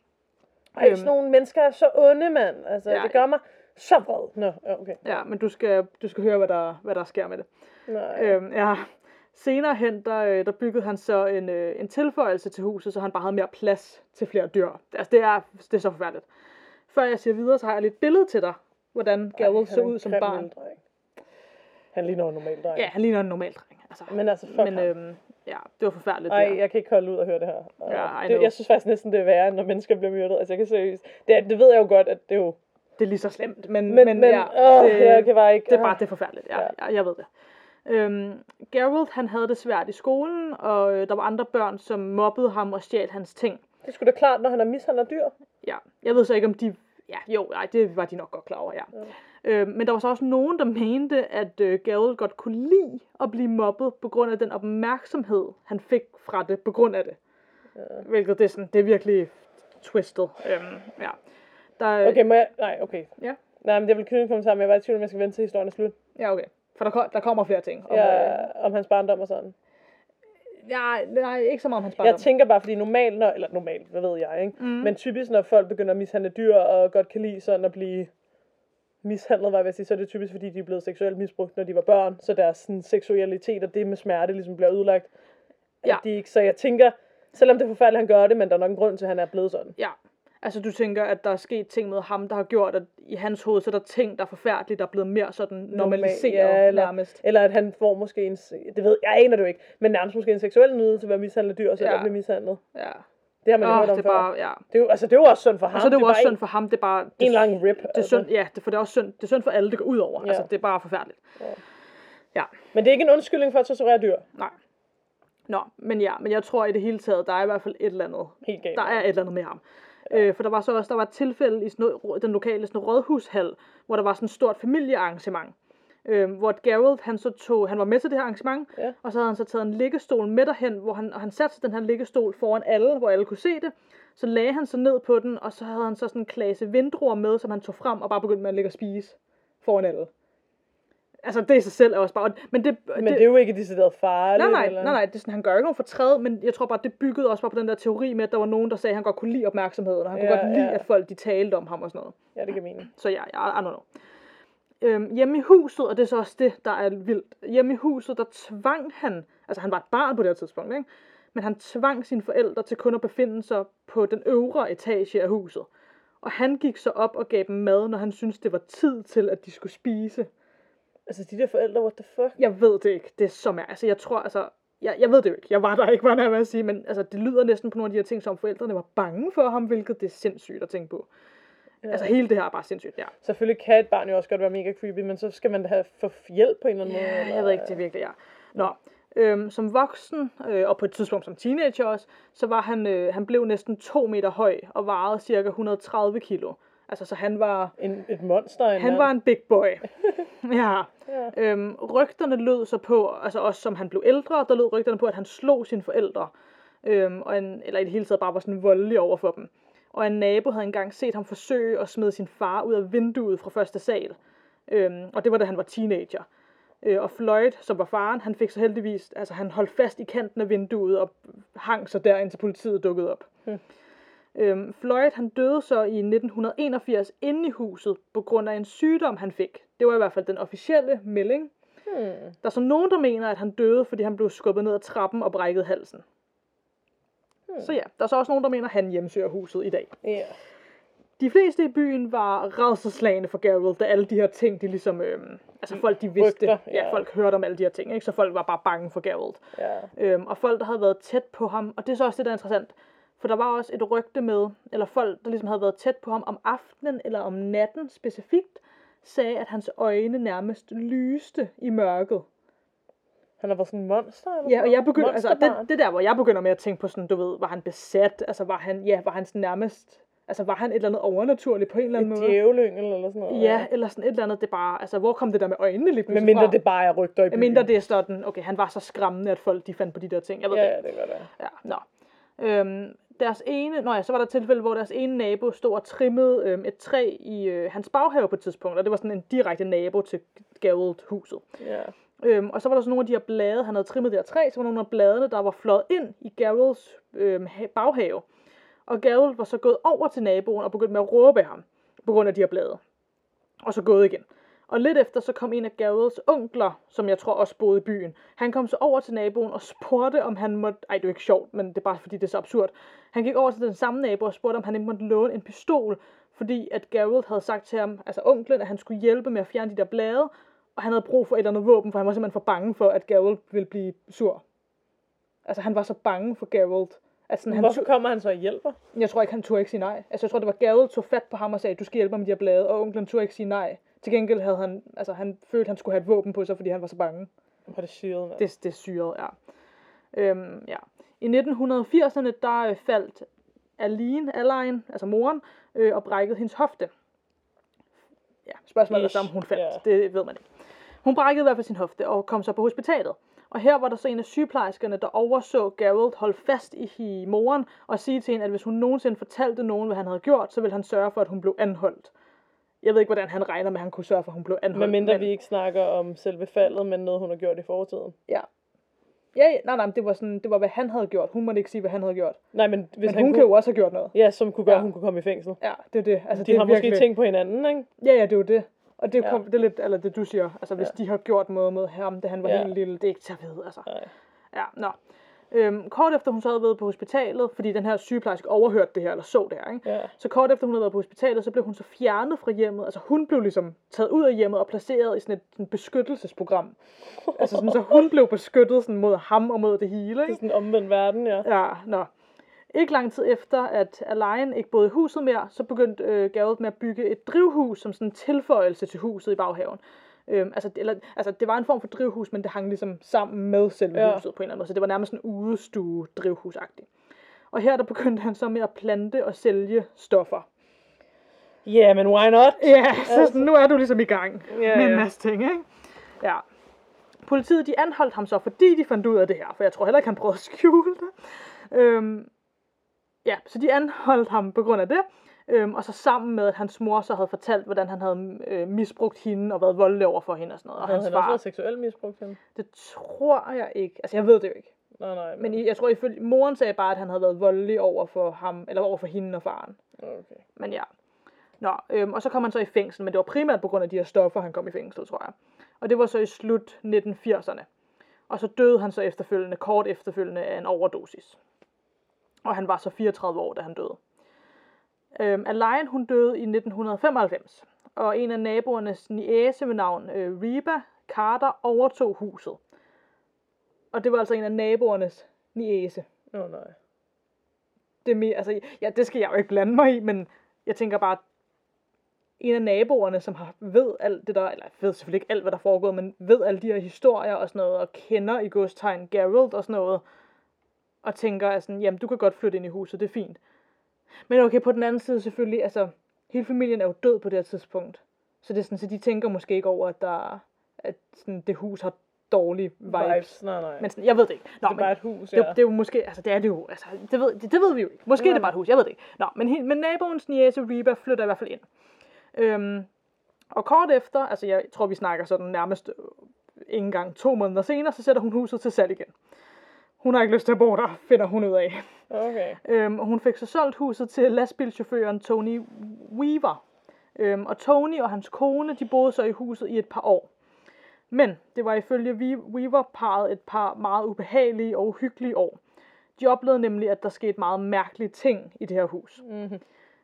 Ej, sådan nogle mennesker er så onde, mand. Altså, ja, det gør mig så vred. Nå, okay. Ja, men du skal høre, hvad der sker med det. Nej. Senere hen, der byggede han så en tilføjelse til huset, så han bare havde mere plads til flere dyr. Altså, det er så forfærdeligt. Før jeg siger videre, så har jeg lidt billede til dig, hvordan Gerald så ud som barn. Han ligner en normal dreng. Ja, han ligner en normal dreng. Altså. Men det var forfærdeligt. Nej, jeg kan ikke holde ud og høre det her. Ja, jeg synes faktisk næsten, det er værre, når mennesker bliver myrdet. Altså, jeg kan seriøst. Det ved jeg jo godt, at det er jo... Det er lige så slemt, det er bare det forfærdeligt. Ja. Jeg ved det. Gerald, han havde det svært i skolen, og der var andre børn, som mobbede ham og stjal hans ting. Det skulle da klart, når han har mishandlet dyr. Ja, jeg ved så ikke, om de... Ja, jo, nej, det var de nok godt klar over, ja. Men der var så også nogen, der mente, at Gerald godt kunne lide at blive mobbet på grund af den opmærksomhed, han fik fra det på grund af det. Ja. Hvilket det, sådan, det er virkelig twisted. Ja. Der, okay, må jeg... Nej, okay. Ja? Nej, men det vil knyde en kommentar, men jeg var i tvivl, om jeg skal vente til historien er slut. Ja, okay. For der kommer flere ting. Om hans barndom og sådan. Ja, nej, ikke så meget om hans barndom. Jeg tænker bare, fordi normalt, hvad ved jeg, ikke? Mm. Men typisk, når folk begynder at mishandle dyr, og godt kan lide sådan at blive mishandlet, hvad jeg vil sige, så er det typisk, fordi de er blevet seksuelt misbrugt, når de var børn, så deres sådan, seksualitet og det med smerte ligesom bliver ødelagt. Ja. Så jeg tænker, selvom det er forfærdeligt, han gør det, men der er nok en grund til, at han er blevet sådan. Ja. Altså, du tænker, at der er sket ting med ham, der har gjort, at i hans hoved, så er der ting, der er forfærdelige, der er blevet mere sådan normaliseret nærmest. Eller at han får måske en, det ved jeg, aner det jo ikke, men nærmest måske en seksuel nydelse til at være mishandlet dyr, og så der bliver mishandlet. Ja. Det har man hørt om før. Det er jo også synd for ham. Altså, det er jo også synd for ham, det er bare... en lang rip. Det er synd, ja, for det er også synd, det er synd for alle, det går ud over. Ja. Altså, det er bare forfærdeligt. Ja. Men det er ikke en undskyldning for at torturere dyr? Nej. Nå, men jeg tror i det hele taget, der er i hvert fald et eller andet. Helt galt. Der er et eller andet med ham. For der var så også, der var et tilfælde i den lokale rådhushal, hvor der var sådan et stort familiearrangement, hvor Gerald, han var med til det her arrangement, ja. Og så havde han så taget en liggestol med derhen, hvor han satte sig den her liggestol foran alle, hvor alle kunne se det, så lagde han sig ned på den, og så havde han så sådan en klasse vindruer med, som han tog frem og bare begyndte med at ligge og spise foran alle. Altså, det i sig selv er også bare... Men det er jo ikke decideret farligt, Nej, det er sådan, han gør ikke nogen fortræd, men jeg tror bare, det byggede også bare på den der teori med, at der var nogen, der sagde, at han godt kunne lide opmærksomheden, og han kunne godt lide, at folk de talte om ham og sådan noget. Ja, det kan mening. Så I don't know. Hjemme i huset, og det er så også det, der er vildt. Hjemme i huset, der tvang han... Altså, han var et barn på det tidspunkt, ikke? men han tvang sine forældre til kun at befinde sig på den øvre etage af huset. Og han gik så op og gav dem mad, når han syntes, det var tid til, at de skulle spise. Altså, de der forældre, what the fuck? Jeg ved det ikke. Det er så mærkeligt. Altså, jeg tror, altså... Jeg ved det jo ikke. Jeg var der ikke, hvordan jeg vil sige. Men altså, det lyder næsten på nogle af de her ting, som forældrene var bange for ham, hvilket det er sindssygt at tænke på. Ja. Altså, hele det her er bare sindssygt, ja. Selvfølgelig kan et barn jo også godt være mega creepy, men så skal man have for hjælp på en eller anden måde. Eller? Jeg ved ikke, det er virkelig, ja. Nå. Som voksen, og på et tidspunkt som teenager også, så var han blev næsten 2 meter høj og vejede cirka 130 kilo. Altså, så han var... Et monster. Han var en big boy. Ja. Ja. Rygterne lød så på, altså også som han blev ældre, der lød rygterne på, at han slog sine forældre. Eller i det hele taget bare var sådan voldelig over for dem. Og en nabo havde engang set ham forsøge at smide sin far ud af vinduet fra første sal. Og det var da han var teenager. Og Floyd, som var faren, han fik så heldigvis, altså han holdt fast i kanten af vinduet og hang så der, indtil politiet dukkede op. Floyd, han døde så i 1981 inde i huset på grund af en sygdom, han fik. Det var i hvert fald den officielle melding. Der er så nogen, der mener, at han døde, fordi han blev skubbet ned ad trappen og brækkede halsen. Så ja, der er så også nogen, der mener, at han hjemsøger huset i dag. Yeah. De fleste i byen var rædselsslagne for Gerald, da alle de her ting, de ligesom... folk, de vidste... Rygter, ja. Ja, folk hørte om alle de her ting, ikke? Så folk var bare bange for Gerald. Yeah. Og folk, der havde været tæt på ham... Og det er så også det, der er interessant. For der var også et rygte med... Eller folk, der ligesom havde været tæt på ham om aftenen eller om natten specifikt, sagde, at hans øjne nærmest lyste i mørket. Han har været sådan en monster? Eller ja, og jeg begynder... Altså, det der, hvor jeg begynder med at tænke på sådan, du ved, var han besat? Altså, var han sådan nærmest... Altså, var han et eller andet overnaturligt på en eller anden måde? Et djævelyngel eller sådan noget? Ja, eller sådan et eller andet. Det bare, altså, hvor kom det der med øjnene lige pludselig fra? Medmindre det bare er rygter i byen. Medmindre det er sådan, okay, han var så skræmmende, at folk de fandt på de der ting. Jeg ved det gør det. Ja, så var der et tilfælde, hvor deres ene nabo stod og trimmede et træ i hans baghave på et tidspunkt, og det var sådan en direkte nabo til Gerald-huset. Ja. Og så var der sådan nogle af de her blade, han havde trimmet der træ, så var nogle af bladene, der var fløjet ind i Geralds baghave. Og Gerald var så gået over til naboen og begyndte med at råbe ham, på grund af de her blade. Og så gået igen. Og lidt efter, så kom en af Geralds onkler, som jeg tror også boede i byen. Han kom så over til naboen og spurgte, om han måtte... Ej, det er jo ikke sjovt, men det er bare fordi, det er så absurd. Han gik over til den samme nabo og spurgte, om han ikke måtte låne en pistol, fordi at Gerald havde sagt til ham, altså onklen, at han skulle hjælpe med at fjerne de der blade, og han havde brug for et eller andet våben, for han var simpelthen for bange for, at Gerald ville blive sur. Altså, han var så bange for Gerald. Altså, hvorfor kommer han så og hjælper? Jeg tror ikke, han turde ikke sige nej. Altså, jeg tror, det var Gerald tog fat på ham og sagde, du skal hjælpe mig med de her blade, og onklen turde ikke sige nej. Til gengæld havde han, altså han følte, han skulle have et våben på sig, fordi han var så bange. Var det syret? Det syret, ja. Ja. I 1980'erne, der faldt Alline, altså moren, og brækkede hendes hofte. Ja, spørgsmålet er, om hun faldt. Yeah. Det ved man ikke. Hun brækkede i hvert fald sin hofte og kom så på hospitalet. Og her var der så en af sygeplejerskerne, der overså Gerald holde fast i moren og sige til hende, at hvis hun nogensinde fortalte nogen, hvad han havde gjort, så ville han sørge for, at hun blev anholdt. Jeg ved ikke, hvordan han regner med, at han kunne sørge for, at hun blev anholdt. Men vi ikke snakker om selve faldet, men noget, hun har gjort i fortiden. Ja. Ja, nej, det var, hvad han havde gjort. Hun måtte ikke sige, hvad han havde gjort. Nej, men hvis men han hun kunne, kan jo også have gjort noget. Ja, som kunne gøre, at hun kunne komme i fængsel. Ja, det er det. Altså, de det har virkelig... måske tænkt på hinanden, ikke? Ja, det er jo det. Og det, det er lidt, eller det du siger, altså hvis de har gjort noget med ham, da han var helt lille, det er ikke til at vide, altså. Nej. Ja, nå. Kort efter hun så havde været på hospitalet, fordi den her sygeplejerske overhørte det her, eller så det her, ikke? Ja. Så kort efter hun havde været på hospitalet, så blev hun så fjernet fra hjemmet, altså hun blev ligesom taget ud af hjemmet og placeret i sådan et beskyttelsesprogram. Altså sådan, så hun blev beskyttet sådan mod ham og mod det hele, ikke? Det er sådan en omvendt verden, ja. Ja, nå. Ikke lang tid efter, at Alline ikke boede i huset mere, så begyndte Gerald med at bygge et drivhus som sådan en tilføjelse til huset i baghaven. Det var en form for drivhus, men det hang ligesom sammen med selve huset på en eller anden måde, så det var nærmest en udestue-drivhusagtigt. Og her der begyndte han så med at plante og sælge stoffer. Ja, yeah, men why not? Ja, yeah, så nu er du ligesom i gang med en masse ting, ikke? Ja. Politiet de anholdt ham så, fordi de fandt ud af det her, for jeg tror heller ikke, han prøvede at skjule det. Ja, så de anholdt ham på grund af det, og så sammen med, at hans mor så havde fortalt, hvordan han havde misbrugt hende og været voldelig over for hende og sådan noget. Og hans far, også seksuelt misbrugt hende? Det tror jeg ikke. Altså, jeg ved det jo ikke. Nej. Men jeg tror, ifølge moren sagde bare, at han havde været voldelig over for ham, eller over for hende og faren. Okay. Men ja. Nå, og så kom han så i fængsel, men det var primært på grund af de her stoffer, han kom i fængsel, tror jeg. Og det var så i slut 1980'erne. Og så døde han så efterfølgende, kort efterfølgende, af en overdosis. Og han var så 34 år, da han døde. Alline, hun døde i 1995. Og en af naboernes niece med navn Reba Carter overtog huset. Og det var altså en af naboernes niece. Oh, nej. Det er mere, altså, ja, det skal jeg jo ikke blande mig i, men jeg tænker bare, en af naboerne, som har ved alt det der, eller ved selvfølgelig ikke alt, hvad der foregår, men ved alle de her historier og sådan noget, og kender i godstegn Gerald og sådan noget, og tænker, altså, jamen, du kan godt flytte ind i huset, det er fint. Men okay, på den anden side selvfølgelig, altså, hele familien er jo død på det her tidspunkt. Så det er sådan, så de tænker måske ikke over, at sådan, det hus har dårlige vibes. Nej. Men sådan, jeg ved det ikke. Nå, det er bare et hus, ja. Det er jo måske, altså det er det jo, altså det ved vi jo ikke. Måske er det bare et hus, jeg ved det ikke. Nå, men naboens niece Reba flytter i hvert fald ind. Og kort efter, altså jeg tror vi snakker sådan nærmest ikke engang 2 måneder senere, så sætter hun huset til salg igen. Hun har ikke lyst til at bo der, finder hun ud af. Okay. Hun fik så solgt huset til lastbilchaufføren Tony Weaver. Og Tony og hans kone, de boede så i huset i et par år. Men det var ifølge Weaver-parret et par meget ubehagelige og uhyggelige år. De oplevede nemlig, at der skete meget mærkelige ting i det her hus. Mm-hmm.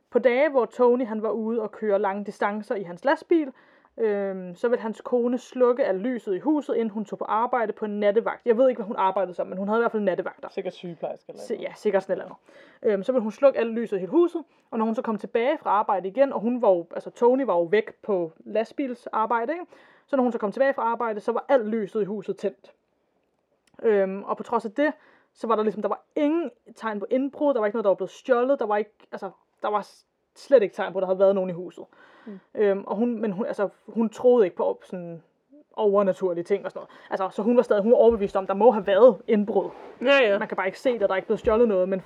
På dage, hvor Tony han var ude og køre lange distancer i hans lastbil, så ville hans kone slukke af lyset i huset, inden hun tog på arbejde på en nattevagt. Jeg ved ikke, hvad hun arbejdede som, men hun havde i hvert fald nattevagter. Sikkert sygeplejerske eller noget. Ja, sikkert sådan noget. Så ville hun slukke af lyset i hele huset, og når hun så kom tilbage fra arbejde igen, og hun var jo, altså Tony var jo væk på lastbilsarbejde, ikke? Så når hun så kom tilbage fra arbejde, så var alt lyset i huset tændt. Og på trods af det, så var der ligesom, der var ingen tegn på indbrud, der var ikke noget, der var blevet stjålet, der var ikke, altså, der var slet ikke tegn på, at der havde været nogen i huset. Mm. Hun troede ikke på sådan overnaturlige ting og sådan noget. Altså, så hun var stadig, hun var overbevist om, der må have været indbrud. Ja. Man kan bare ikke se det, der er ikke blevet stjålet noget, men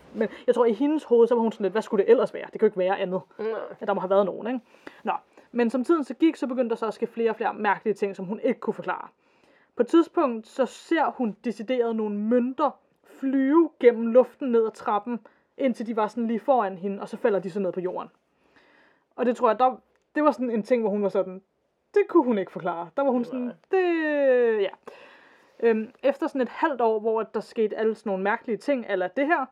jeg tror, i hendes hoved, så var hun sådan lidt, hvad skulle det ellers være? Det kan jo ikke være andet, at der må have været nogen, ikke? Nå. Men som tiden så gik, så begyndte der så at ske flere og flere mærkelige ting, som hun ikke kunne forklare. På et tidspunkt, så ser hun decideret nogle mønter flyve gennem luften ned ad trappen, indtil de var sådan lige foran hende, og så falder de så ned på jorden. Og det tror jeg, det var sådan en ting, hvor hun var sådan, det kunne hun ikke forklare. Der var hun sådan, ja. Efter sådan et halvt år, hvor der skete alle sådan nogle mærkelige ting, eller det her,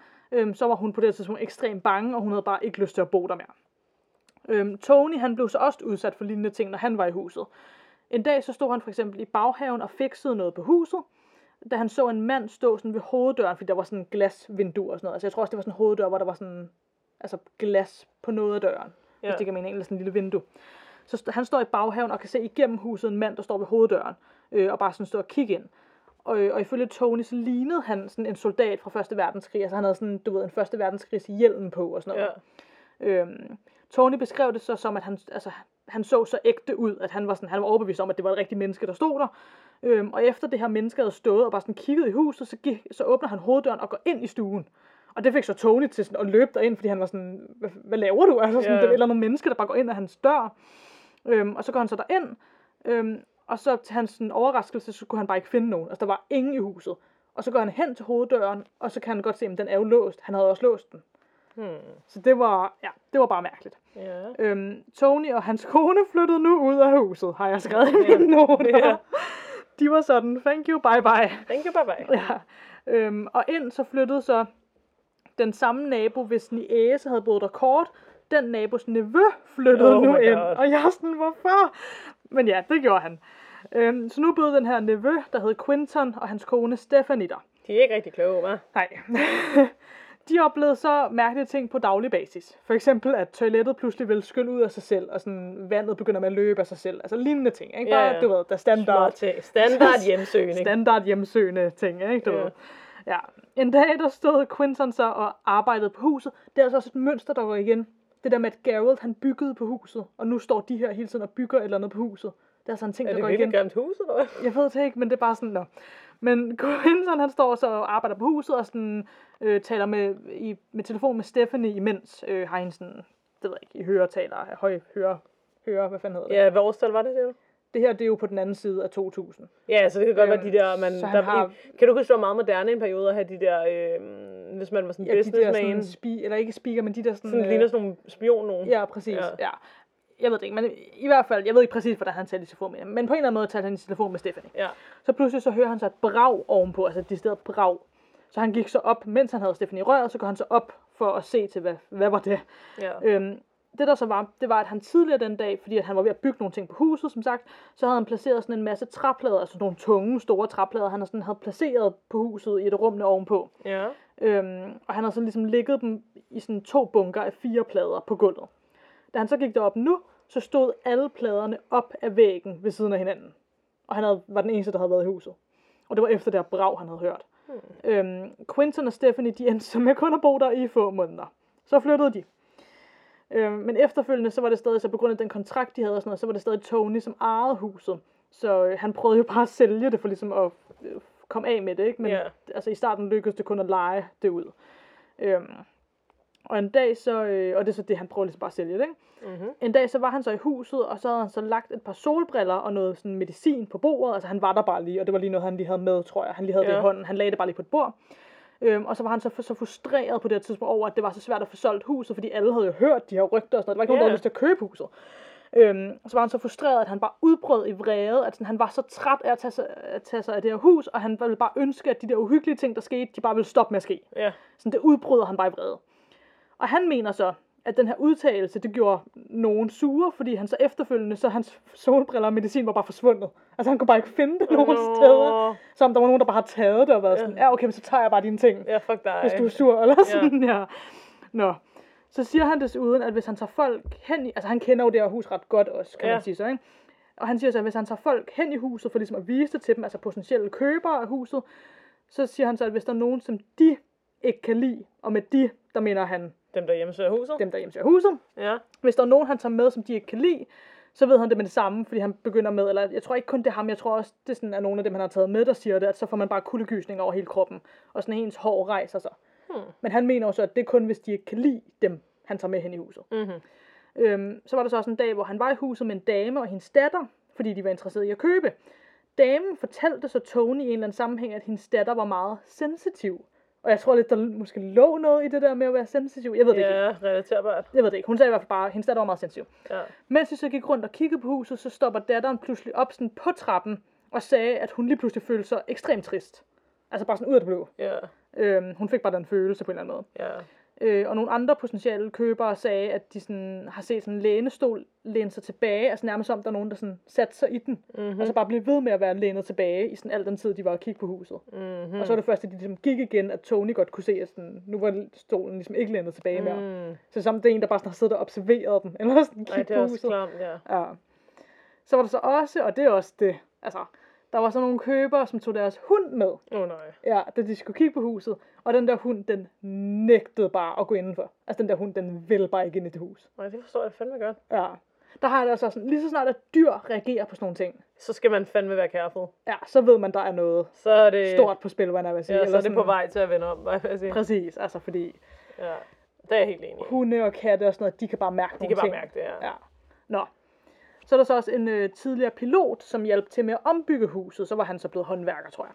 så var hun på det tidspunkt ekstremt bange, og hun havde bare ikke lyst til at bo der mere. Tony, han blev så også udsat for lignende ting, når han var i huset. En dag så stod han for eksempel i baghaven og fiksede noget på huset, da han så en mand stå sådan ved hoveddøren, fordi der var sådan glasvinduer og sådan noget. Altså jeg tror også, det var sådan en hoveddør, hvor der var sådan altså glas på noget af døren, hvis det kan mene, eller sådan en lille vindue. Så han står i baghaven og kan se igennem huset en mand, der står ved hoveddøren, og bare sådan står og kigger ind. Og ifølge Tony, så lignede han sådan en soldat fra 1. verdenskrig, altså han havde sådan, du ved, en 1. verdenskrigs hjelm på og sådan noget. Ja. Tony beskrev det så som, at han så så ægte ud, at han var overbevist om, at det var et rigtigt menneske, der stod der. Og efter det her menneske havde stået og bare sådan kigget i huset, så åbner han hoveddøren og går ind i stuen. Og det fik så Tony til sådan at løbe derind, fordi han var sådan, hvad laver du? Altså sådan, det var et eller andet menneske, der bare går ind af hans dør. Og så går han så derind, og så til hans sådan, overraskelse, så kunne han bare ikke finde nogen. Altså der var ingen i huset. Og så går han hen til hoveddøren, og så kan han godt se, at den er jo låst. Han havde også låst den. Så det var bare mærkeligt. Yeah. Tony og hans kone flyttede nu ud af huset, har jeg skrevet i mine noter. Yeah. De var sådan, thank you, bye bye. Thank you, bye bye. Ja. Og ind så flyttede så den samme nabo, hvis niece havde boet der kort, den nabos nevø flyttede nu ind. God. Og jeg er sådan, hvorfor? Men ja, det gjorde han. Så nu boede den her nevø, der hed Quinton, og hans kone Stephanie der. De er ikke rigtig kloge, hva'? Nej. De oplevede så mærkelige ting på daglig basis. For eksempel, at toilettet pludselig ville skylle ud af sig selv, og sådan vandet begynder med at løbe af sig selv. Altså lignende ting, ikke? Bare, du ved, der standard hjemsøgende ting, ikke? Du ved. Ja. En dag, der stod Quinton så og arbejdede på huset. Det er altså også et mønster, der går igen. Det der med, at Gerald, han byggede på huset, og nu står de her hele tiden og bygger et eller andet på huset. Det er sådan en ting, der går igen. Er det virkelig gammelt hus, eller hvad? Jeg ved det ikke, men det er bare sådan, nå. Men Quinton, han står så og arbejder på huset, og sådan, taler med telefon med Stephanie, imens har hende sådan, det ved jeg ikke, i høretaler, hører, hvad fanden hedder det? Ja, hvad årstal var det, siger du? Det her, det er jo på den anden side af 2000. Ja, så det kan godt være de der, kan du huske, hvor meget moderne en periode at have de der, hvis man var sådan businessman? Ja, de der sådan, eller ikke speaker, men de der sådan ligner sådan nogle spion nogen. Ja, præcis, ja. jeg ved det ikke, men i hvert fald, jeg ved ikke præcis, hvordan han talte i telefon med, men på en eller anden måde talte han i telefon med Stephanie. Ja. Så pludselig så hører han så et brag ovenpå, altså et decideret brag. Så han gik så op, mens han havde Stephanie i røret, så går han så op for at se til, hvad var det. Ja. Det der så var, det var, at han tidligere den dag, fordi at han var ved at bygge nogle ting på huset, som sagt, så havde han placeret sådan en masse træplader, altså nogle tunge, store træplader, han sådan havde placeret på huset i et rum ovenpå. Ja. Og han havde så ligesom ligget dem i sådan 2 bunker af 4 plader på gulvet. Da han så gik derop nu, så stod alle pladerne op af væggen ved siden af hinanden. Og han var den eneste, der havde været i huset. Og det var efter det brag, han havde hørt. Quinton og Stephanie, de endte så med kun at bo der i få måneder. Så flyttede de. Men efterfølgende, så var det stadig, så på grund af den kontrakt, de havde og sådan noget, så var det stadig Tony, som ejede huset. Så han prøvede jo bare at sælge det for ligesom at komme af med det, ikke? Men altså, i starten lykkedes det kun at leje det ud. Og en dag så, og det er så det, han prøver ligesom bare at sælge det, ikke? Mm-hmm. En dag så var han så i huset, og så havde han så lagt et par solbriller og noget sådan medicin på bordet. Altså han var der bare lige, og det var lige noget, han lige havde med, tror jeg. Han lige havde det i hånden, han lagde det bare lige på et bord. Og så var han så frustreret på det her tidspunkt over, at det var så svært at få solgt huset, fordi alle havde jo hørt de her rygter og sådan noget. Det var ikke nogen, der havde lyst til at købe huset. Og så var han så frustreret, at han bare udbrød i vrede, at sådan, han var så træt af at tage sig af det her hus, og han ville bare ønske, at de der uhyggelige ting, der skete, de bare ville stoppe med at ske. Yeah. Sådan, det udbrød han bare i vrede. Og han mener så, at den her udtalelse, det gjorde nogen sure, fordi han så efterfølgende, så hans solbriller og medicin var bare forsvundet. Altså han kunne bare ikke finde det nogen steder. Som der var nogen, der bare har taget det og været sådan, ja okay, men så tager jeg bare dine ting, fuck dig, hvis du er sur eller sådan her. Ja. Nå. Så siger han desuden, at hvis han tager folk hen i, altså han kender jo det her hus ret godt også, kan man sige så, ikke? Og han siger så, at hvis han tager folk hen i huset for ligesom at vise det til dem, altså potentielle købere af huset, så siger han så, at hvis der er nogen, som de ikke kan lide, og med de, der mener han dem, der hjemmesøger huset. Ja. Hvis der er nogen, han tager med, som de ikke kan lide, så ved han det med det samme, fordi han begynder med, eller jeg tror ikke kun det er ham, jeg tror også, det er sådan, at nogle af dem, han har taget med, der siger det, at så får man bare kuldegysninger over hele kroppen, og sådan ens hår rejser sig. Men han mener også, at det er kun, hvis de ikke kan lide dem, han tager med hen i huset. Mm-hmm. Så var der så også en dag, hvor han var i huset med en dame og hendes datter, fordi de var interesserede i at købe. Damen fortalte så Tony i en eller anden sammenhæng, at hendes datter var meget sensitiv. Og jeg tror lidt, der måske lå noget i det der med at være sensitiv. Jeg ved det ikke. Ja, relaterbart. Jeg ved det ikke. Hun sagde i hvert fald bare, at hendes datter var meget sensitiv. Ja. Mens de så gik rundt og kiggede på huset, så stopper datteren pludselig op sådan på trappen og sagde, at hun lige pludselig følte sig ekstremt trist. Altså bare sådan ud af det blå. Ja. Hun fik bare den følelse på en eller anden måde. Ja. Og nogle andre potentielle købere sagde, at de sådan, har set sådan en lænestol læne sig tilbage. Altså nærmest som der er nogen, der sådan satte sig i den. Mm-hmm. Altså bare blev ved med at være lænet tilbage i sådan al den tid, de var at kigge på huset. Mm-hmm. Og så var det først, at de ligesom gik igen, at Tony godt kunne se, at sådan, nu var stolen ligesom ikke lænet tilbage mere. Mm. Så sammen det er en, der bare sådan har siddet og observeret dem. Eller sådan kigge på huset. Klamt, ja. Så var der så også, og det er også det, altså... Der var så nogle købere, som tog deres hund med. Oh, nej. Ja, da de skulle kigge på huset. Og den der hund, den nægtede bare at gå indenfor. Altså den der hund, den ville bare ikke ind i det hus. Nej, det forstår jeg fandme godt. Ja. Der har jeg altså sådan, lige så snart at dyr reagerer på sådan nogle ting. Så skal man fandme være careful. Ja, så ved man, der er noget så er det... stort på spil, hvad jeg vil sige. Ja, eller så er det sådan... på vej til at vende om, hvad jeg vil sige. Præcis, altså fordi... Ja, det er jeg helt enig. Hunde og katte og sådan noget, de kan bare mærke nogle ting. De kan bare mærke det, ja. Nå. Så er der så også en tidligere pilot, som hjalp til med at ombygge huset. Så var han så blevet håndværker, tror jeg.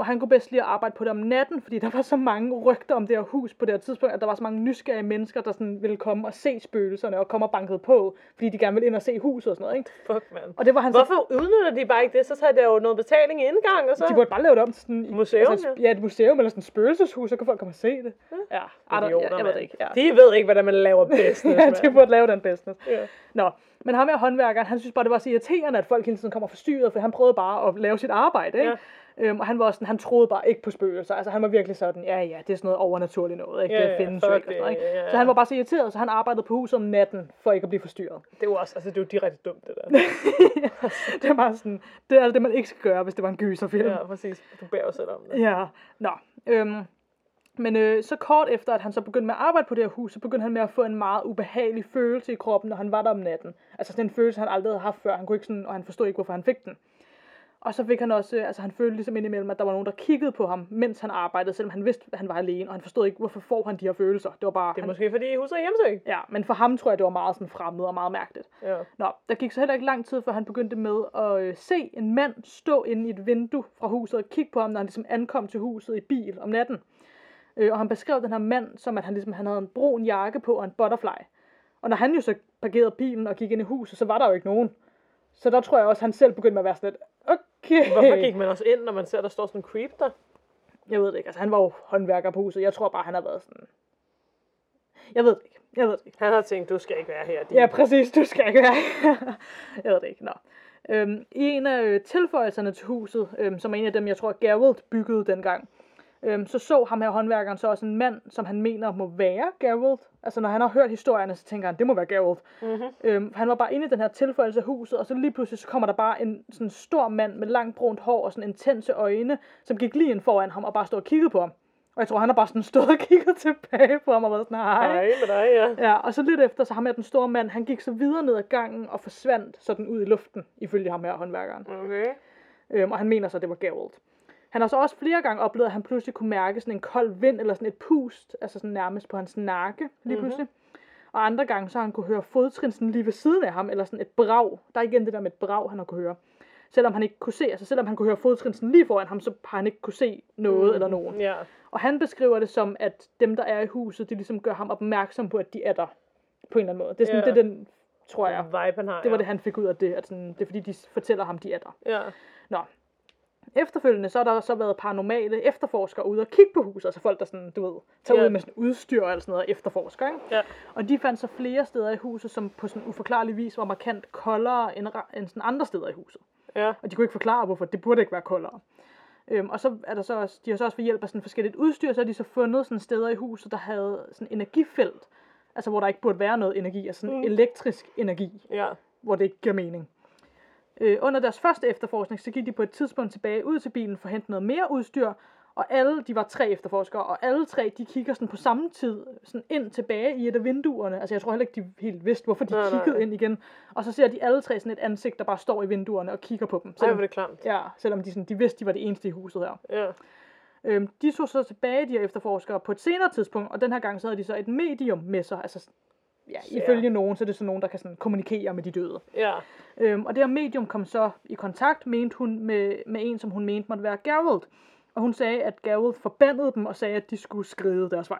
Og han kunne bedst lide at arbejde på det om natten, fordi der var så mange rygter om det her hus på det her tidspunkt, at der var så mange nysgerrige mennesker, der sådan ville komme og se spøgelserne og komme og bankede på, fordi de gerne ville ind og se huset og sådan noget, ikke? Fuck, man. Og det var han så... Hvorfor udnytter de bare ikke det? Så tager der jo noget betaling i indgang, og så... De burde bare lave det om til sådan... Museum, altså, ja. Et museum eller sådan et spøgelseshus, så kan folk komme og se det. Ja, idioter, jeg ved det ikke. Ja. De ved ikke, hvordan man laver business, ja, de burde lave den business. Ja. Nå, men ham her håndværkeren, han synes bare, det var så irriterende, at folk hele tiden kommer forstyrret, for han prøvede bare at lave sit arbejde, ikke? Ja. Og han var også sådan, han troede bare ikke på spøgelser. Altså han var virkelig sådan, ja, det er sådan noget overnaturligt noget, ikke? Yeah, det findes jo ikke. Så han var bare så irriteret, så han arbejdede på huset om natten, for ikke at blive forstyrret. Det er jo også, altså det er jo direkte dumt, det der. Det er bare sådan, det er alt det, man ikke skal gøre, hvis det var en gyserfilm. Ja, præcis. Du bærer jo selv om det. Ja, nå. Men så kort efter, at han så begyndte med at arbejde på det her hus, så begyndte han med at få en meget ubehagelig følelse i kroppen, når han var der om natten. Altså sådan en følelse, han aldrig havde haft før. Han kunne ikke sådan, og han forstod ikke, hvorfor han fik den. Og så fik han også, altså han følte ligesom indimellem, at der var nogen, der kiggede på ham, mens han arbejdede, selvom han vidste, at han var alene, og han forstod ikke, hvorfor får han de her følelser. Det var bare... Det er han... måske fordi huset er hjemsøgt. Ja, men for ham tror jeg, det var meget sådan fremmed og meget mærkeligt. Ja. Nå, der gik så heller ikke lang tid, før han begyndte med at se en mand stå inde i et vindue fra huset og kigge på ham, når han ligesom ankom til huset i bil om natten. Og han beskrev den her mand som, at han ligesom han havde en brun jakke på og en butterfly. Og når han jo så parkerede bilen og gik ind i huset, så var der jo ikke nogen. Så der tror jeg også, han selv begyndte at være sådan lidt, okay. Hvorfor gik man også ind, når man ser, der står sådan en creep der? Jeg ved det ikke. Altså, han var jo håndværker på huset. Jeg tror bare, han har været sådan... Jeg ved det ikke. Han har tænkt, du skal ikke være her. Ja, præcis. Du skal ikke være her. Jeg ved det ikke. Nå. I en af tilføjelserne til huset, som er en af dem, jeg tror, Gerald byggede dengang, så ham her håndværkeren så også en mand, som han mener må være Gerald. Altså, når han har hørt historierne, så tænker han, det må være Gerald. Mm-hmm. Han var bare inde i den her tilføjelse af huset, og så lige pludselig så kommer der bare en sådan stor mand med langt brunt hår og sådan intense øjne, som gik lige ind foran ham og bare stod og kiggede på ham. Og jeg tror, han har bare sådan stået og kigget tilbage på ham og været sådan, hej med dig, ja. Og så lidt efter, så ham her den store mand, han gik så videre ned ad gangen og forsvandt sådan ud i luften, ifølge ham her håndværkeren. Okay. Og han mener så, det var Gerald. Han har så også flere gange oplevet, at han pludselig kunne mærke sådan en kold vind eller sådan et pust, altså sådan nærmest på hans nakke lige pludselig. Mm-hmm. Og andre gange, så han kunne høre fodtrinsen lige ved siden af ham, eller sådan et brag. Der er igen det der med et brag, han har kunne høre. Selvom han ikke kunne se, altså selvom han kunne høre fodtrinsen lige foran ham, så har han ikke kunne se noget eller nogen. Yeah. Og han beskriver det som, at dem, der er i huset, de ligesom gør ham opmærksom på, at de er der på en eller anden måde. Det er sådan, det er den, tror jeg, vibe, han har, det var det, han fik ud af det. At sådan, det er fordi, de fortæller ham, de er der. Yeah. Nå. Efterfølgende, så har der så været paranormale efterforskere ude og kigge på huset. Altså folk, der sådan, du ved, tager ud med sådan udstyr og sådan noget og efterforsker, ikke? Yeah. Og de fandt så flere steder i huset, som på sådan uforklarlig vis var markant koldere end sådan andre steder i huset. Ja. Og de kunne ikke forklare, hvorfor det burde ikke være koldere. Og så er der så også, de har så også ved hjælp af sådan forskelligt udstyr, så har de så fundet sådan steder i huset, der havde sådan energifelt. Altså hvor der ikke burde være noget energi, altså sådan elektrisk energi, hvor det ikke giver mening. Under deres første efterforskning, så gik de på et tidspunkt tilbage ud til bilen for at hente noget mere udstyr, og alle, de var tre efterforskere, og alle tre, de kigger sådan på samme tid, sådan ind tilbage i et af vinduerne. Altså jeg tror heller ikke, de helt vidste, hvorfor de kiggede ind igen. Og så ser de alle tre sådan et ansigt, der bare står i vinduerne og kigger på dem. Selvom, det klamt. Ja, selvom de, sådan, de vidste, de var det eneste i huset her. Ja. De så tilbage, de her efterforskere, på et senere tidspunkt, og den her gang så havde de så et medium med sig, altså... Ja, ifølge nogen, så er det sådan nogen, der kan sådan kommunikere med de døde. Ja. Og det her medium kom så i kontakt, mente hun, med en, som hun mente måtte være Gerald. Og hun sagde, at Gerald forbandede dem og sagde, at de skulle skride deres vej.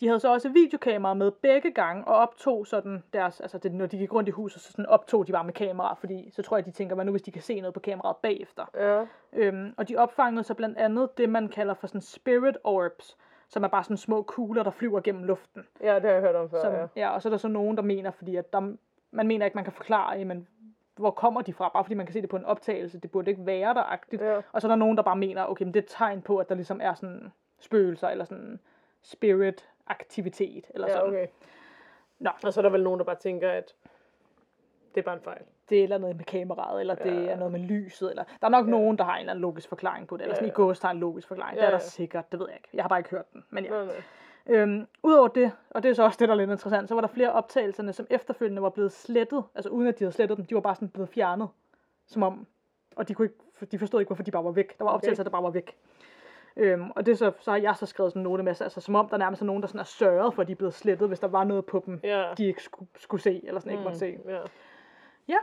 De havde så også videokameraer med begge gange, og optog sådan deres, altså det, når de gik rundt i huset, så sådan optog de bare med kameraer, fordi så tror jeg, de tænker, hvad nu hvis de kan se noget på kameraet bagefter. Ja. Og de opfangede så blandt andet det, man kalder for sådan spirit orbs, som er bare sådan små kugler, der flyver gennem luften. Ja, det har jeg hørt om før, som, ja, og så er der så nogen, der mener, fordi at der, man mener ikke, man kan forklare, jamen, hvor kommer de fra, bare fordi man kan se det på en optagelse. Det burde ikke være der-agtigt. Ja. Og så er der nogen, der bare mener, okay, men det er et tegn på, at der ligesom er sådan spøgelser, eller sådan spirit-aktivitet, eller sådan. Ja, okay. Nå. Og så er der vel nogen, der bare tænker, at det er bare en fejl. Det er eller noget med kameraet, eller det er noget med lyset, eller der er nok nogen, der har en eller anden logisk forklaring på det, eller sådan i gåsetegn logisk forklaring. Det er der sikkert, det ved jeg ikke. Jeg har bare ikke hørt den, men ja. Udover det, og det er så også det, der er lidt interessant, så var der flere optagelserne, som efterfølgende var blevet slettet, altså uden at de havde slettet dem, de var bare sådan blevet fjernet, som om, og de kunne ikke, de forstod ikke, hvorfor de bare var væk. Der var optagelser, der bare var væk. Og det så har jeg så skrevet sådan en note med, altså som om der nærmest er nogen, der sådan er sørget for, at de er blevet slettet, hvis der var noget på dem, de ikke skulle se, eller sådan ikke måtte se. Ja,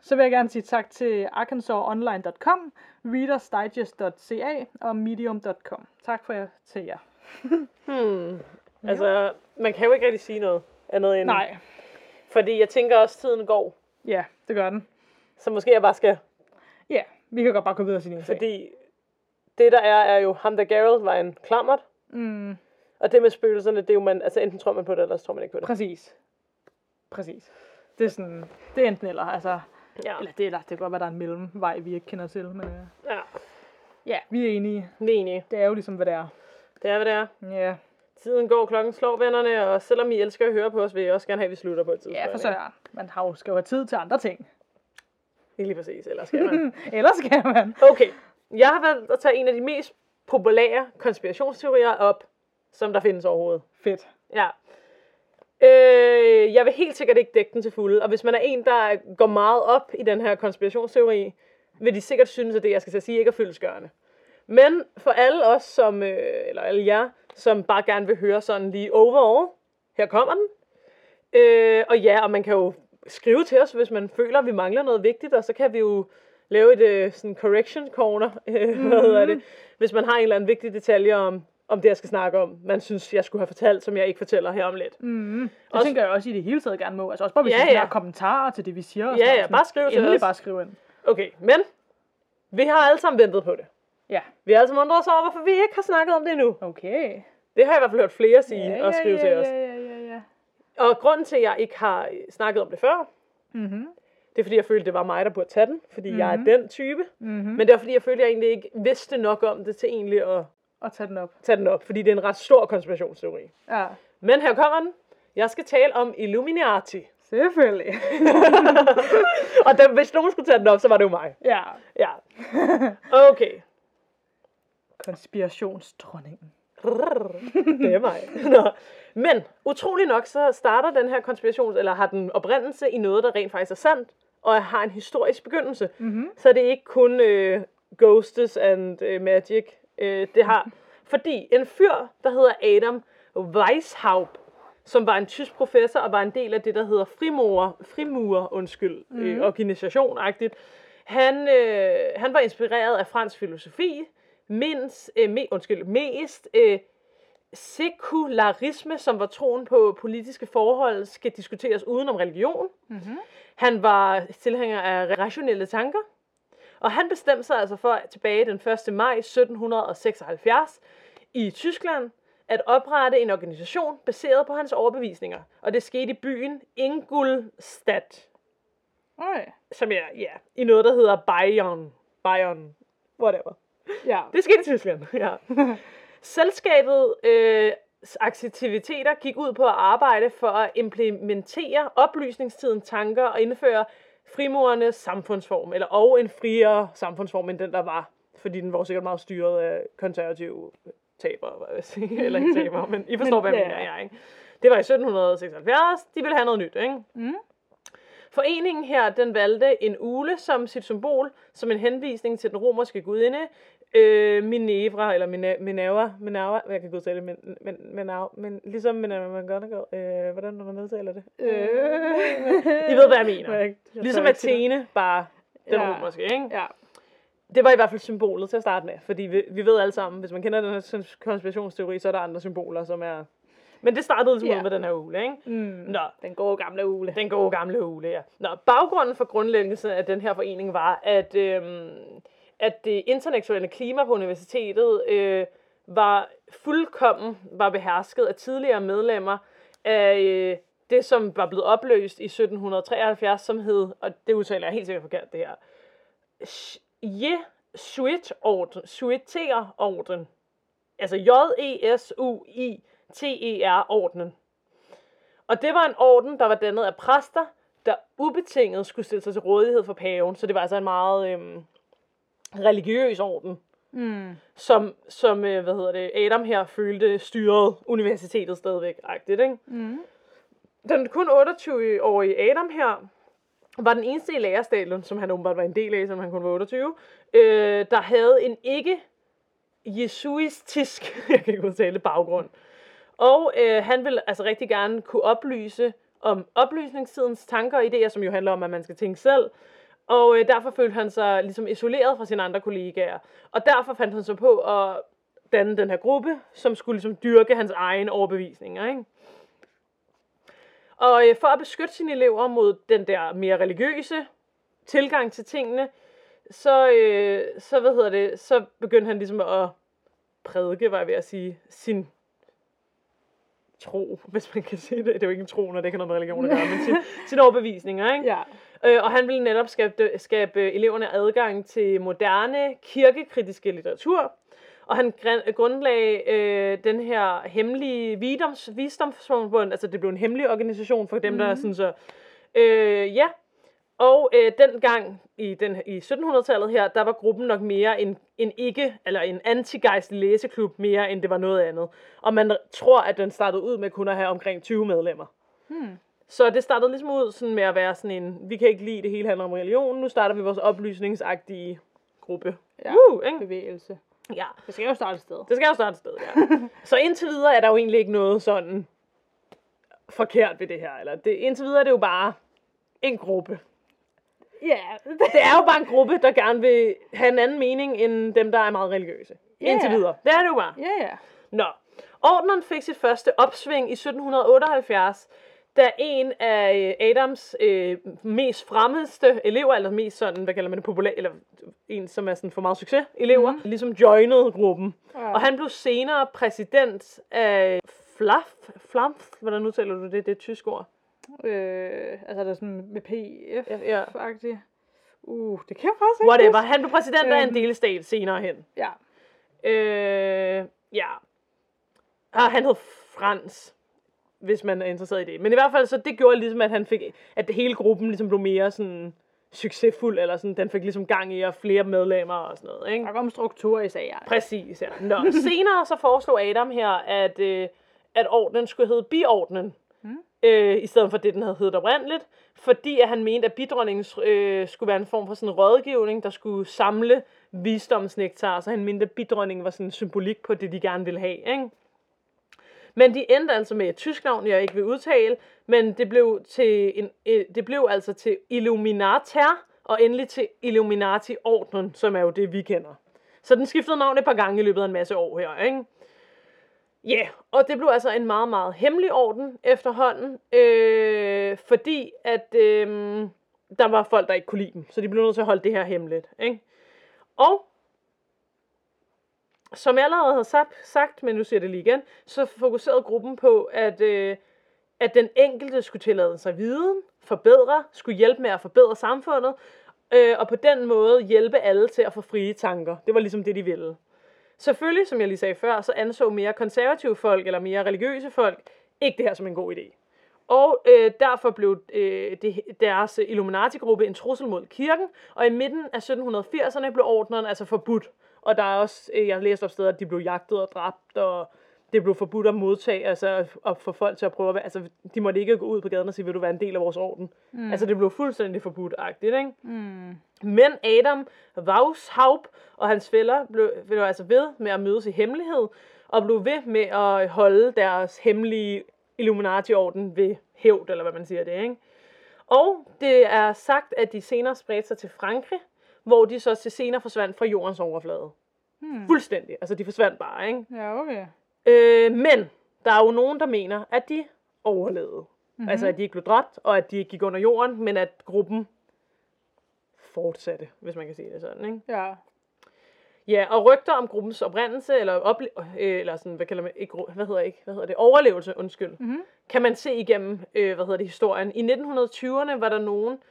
så vil jeg gerne sige tak til arkansasonline.com, readersdigest.ca og medium.com. Tak for jer til jer. Altså, man kan jo ikke rigtig sige noget andet end... Nej. Fordi jeg tænker også, tiden går. Ja, det gør den. Så måske jeg bare skal... Ja, vi kan godt bare gå videre til din sag. Fordi det der er jo, ham der Gerald var en klammert. Mm. Og det med spøgelserne, det er jo man... Altså enten tror man på det, eller så tror man ikke på det. Præcis. Det er sådan, det er enten eller, altså, eller det kan godt være, der er en mellemvej, vi ikke kender til, men ja, vi er enige. Det er jo ligesom, hvad det er. Det er, hvad det er. Ja. Tiden går, klokken slår, vennerne, og selvom I elsker at høre på os, vil I også gerne have, at vi slutter på et tidspunkt. Ja, for søren. Man har jo, skal jo have tid til andre ting. Ikke lige præcis, ellers skal man. Okay, jeg har valgt at tage en af de mest populære konspirationsteorier op, som der findes overhovedet. Fedt. Ja. Jeg vil helt sikkert ikke dække den til fulde, og hvis man er en, der går meget op i den her konspirationsteori, vil de sikkert synes, at det, jeg skal sige, ikke er fyldestgørende. Men for alle os, som, eller alle jer, som bare gerne vil høre sådan lige overall, her kommer den. Og ja, og man kan jo skrive til os, hvis man føler, at vi mangler noget vigtigt, og så kan vi jo lave et sådan correction corner, hvad hedder det, hvis man har en eller anden vigtig detalje om om det, jeg skal snakke om, man synes, jeg skulle have fortalt, som jeg ikke fortæller her om lidt. Mm. Det også, tænker jeg også i det hele taget gerne må. Altså også bare, hvis vi har kommentarer til det, vi siger. Og sådan, bare skriv til os. Bare skriv ind. Okay, men vi har alle sammen ventet på det. Ja. Vi har alle sammen undret os over, hvorfor vi ikke har snakket om det endnu. Okay. Det har jeg i hvert fald hørt flere sige og skrive til os. Ja. Og grunden til, at jeg ikke har snakket om det før, det er, fordi jeg følte, det var mig, der burde tage den. Fordi jeg er den type. Men det var, fordi jeg følte, jeg egentlig ikke vidste nok om det til egentlig at... Og tage den op. Fordi det er en ret stor konspirationsteori. Ja. Men her kommer den. Jeg skal tale om Illuminati. Selvfølgelig. Og da, hvis nogen skulle tage den op, så var det jo mig. Ja. Okay. Konspirationsdronningen. Det er mig. Nå. Men utrolig nok, så starter den her konspiration, eller har den oprindelse i noget, der rent faktisk er sandt, og har en historisk begyndelse. Så det er ikke kun ghosts and magic. Det har, fordi en fyr, der hedder Adam Weishaupt, som var en tysk professor og var en del af det, der hedder frimurerorganisationagtigt, han var inspireret af fransk filosofi, mest sekularisme, som var troen på politiske forhold, skal diskuteres uden om religion. Han var tilhænger af rationelle tanker. Og han bestemte sig altså for tilbage den 1. maj 1776 i Tyskland at oprette en organisation baseret på hans overbevisninger. Og det skete i byen Ingolstadt. Som er, i noget, der hedder Bayern, whatever. Ja. Det skete i Tyskland, Selskabets aktiviteter gik ud på at arbejde for at implementere oplysningstidens tanker og indføre frimurernes samfundsform, og en friere samfundsform end den, der var, fordi den var sikkert meget styret af konservative tabere, eller ikke tabere, men I forstår, hvad jeg mener, ikke? Det var i 1776, de ville have noget nyt, ikke? Foreningen her, den valgte en ugle som sit symbol, som en henvisning til den romerske gudinde, Minerva, eller Minerva, jeg kan ikke udtale det, men ligesom Minerva, hvordan når man nedtaler det? I ved, hvad jeg mener. Ligesom Athene, bare den romerske, ikke? Ja. Det var i hvert fald symbolet til at starte med, fordi vi ved alle sammen, hvis man kender den her konspirationsteori, så er der andre symboler, som er... Men det startede ligesom med den her ugle, ikke? Nå, den gode gamle ugle. Nå, baggrunden for grundlæggelsen af den her forening var, at det intellektuelle klima på universitetet var behersket af tidligere medlemmer af det, som var blevet opløst i 1773, som hed, og det udtaler jeg helt sikkert forkert, det her, Jesuiterorden. Altså Jesuiterordenen. Og det var en orden, der var dannet af præster, der ubetinget skulle stille sig til rådighed for paven, så det var altså en meget... religiøs orden, som Adam her følte styret universitetet stadigvæk-agtigt, ikke? Den kun 28-årige Adam her var den eneste i lærerstaten, som han åbenbart var en del af, som han kun var 28, der havde en ikke-jesuistisk, jeg kan ikke udtale, baggrund. Og han ville altså rigtig gerne kunne oplyse om oplysningstidens tanker og idéer, som jo handler om, at man skal tænke selv, og derfor følte han sig ligesom isoleret fra sine andre kollegaer. Og derfor fandt han sig på at danne den her gruppe, som skulle ligesom dyrke hans egen overbevisninger, ikke? Og for at beskytte sine elever mod den der mere religiøse tilgang til tingene, så begyndte han ligesom at prædike, var jeg ved at sige, sin tro, hvis man kan sige det. Det er jo ikke en tro, når det ikke har noget med religion at gøre, men sine overbevisninger, ikke? Ja. Og han ville netop skabe eleverne adgang til moderne, kirkekritiske litteratur. Og han grundlagde den her hemmelige visdomsforbund, altså det blev en hemmelig organisation for dem, der er sådan så... Og dengang i 1700-tallet her, der var gruppen nok mere en antigejstlig læseklub mere, end det var noget andet. Og man tror, at den startede ud med kun at have omkring 20 medlemmer. Så det startede ligesom ud sådan med at være sådan en, vi kan ikke lide det hele handler om religion, nu starter vi vores oplysningsagtige gruppe. Bevægelse. Ja. Det skal jo starte et sted. Ja. Så indtil videre er der jo egentlig ikke noget sådan forkert ved det her. Indtil videre er det jo bare en gruppe. Det er jo bare en gruppe, der gerne vil have en anden mening, end dem, der er meget religiøse. Indtil videre. Det er det jo bare. Nå. Ordenen fik sit første opsving i 1778, da en af Adams mest fremmeste elever, eller mest sådan, hvad kalder man det, populær, eller en, som er sådan for meget succes, elever, ligesom joinede gruppen. Ja. Og han blev senere præsident af Flampf, hvordan udtaler du det? Det er et tysk ord. Altså, der er sådan med PF-agtigt. Ja. Det kan jeg faktisk ikke. Whatever. Han blev præsident af en delstat senere hen. Ja. Ja. Og han hed Frans, hvis man er interesseret i det. Men i hvert fald, så det gjorde ligesom, at han fik, at hele gruppen ligesom blev mere sådan succesfuld, eller sådan, den fik ligesom gang i, og flere medlemmer og sådan noget, ikke? Der kom struktur i sager. Præcis, ja. Nå. Senere så foreslog Adam her, at ordenen skulle hedde biordenen, i stedet for det, den havde heddet oprindeligt, fordi at han mente, at bidronningen skulle være en form for sådan en rådgivning, der skulle samle visdomsnektar, så han mente, at bidronningen var sådan en symbolik på det, de gerne ville have, ikke? Men de endte altså med et tysk navn, jeg ikke vil udtale, men det blev til det blev altså til Illuminater, og endelig til Illuminati-ordnen, som er jo det, vi kender. Så den skiftede navn et par gange i løbet af en masse år her, ikke? Ja, yeah. Og det blev altså en meget, meget hemmelig orden efterhånden, fordi at der var folk, der ikke kunne lide dem, så de blev nødt til at holde det her hemmeligt, ikke? Og som jeg allerede har sagt, men nu siger det lige igen, så fokuserede gruppen på, at den enkelte skulle tillade sig viden, skulle hjælpe med at forbedre samfundet, og på den måde hjælpe alle til at få frie tanker. Det var ligesom det, de ville. Selvfølgelig, som jeg lige sagde før, så anså mere konservative folk, eller mere religiøse folk, ikke det her som en god idé. Og derfor blev deres Illuminati-gruppe en trussel mod kirken, og i midten af 1780'erne blev ordneren altså forbudt. Og der er også, jeg har læst op steder, at de blev jagtet og dræbt, og det blev forbudt at modtage, altså at få folk til at prøve at være, altså de måtte ikke gå ud på gaden og sige, vil du være en del af vores orden? Mm. Altså det blev fuldstændig forbudt-agtigt, ikke? Mm. Men Adam Weishaupt og hans fæller blev altså ved med at mødes i hemmelighed, og blev ved med at holde deres hemmelige Illuminati-orden ved hævd, eller hvad man siger det, ikke? Og det er sagt, at de senere spredte sig til Frankrig, hvor de så til senere forsvandt fra jordens overflade. Fuldstændig. Altså, de forsvandt bare, ikke? Ja, okay. Men der er jo nogen, der mener, at de overlevede. Mm-hmm. Altså, at de ikke blev dræbt, og at de ikke gik under jorden, men at gruppen fortsatte, hvis man kan sige det sådan, ikke? Ja. Ja, og rygter om gruppens oprindelse, eller sådan, overlevelse, kan man se igennem, historien. I 1920'erne var der nogen,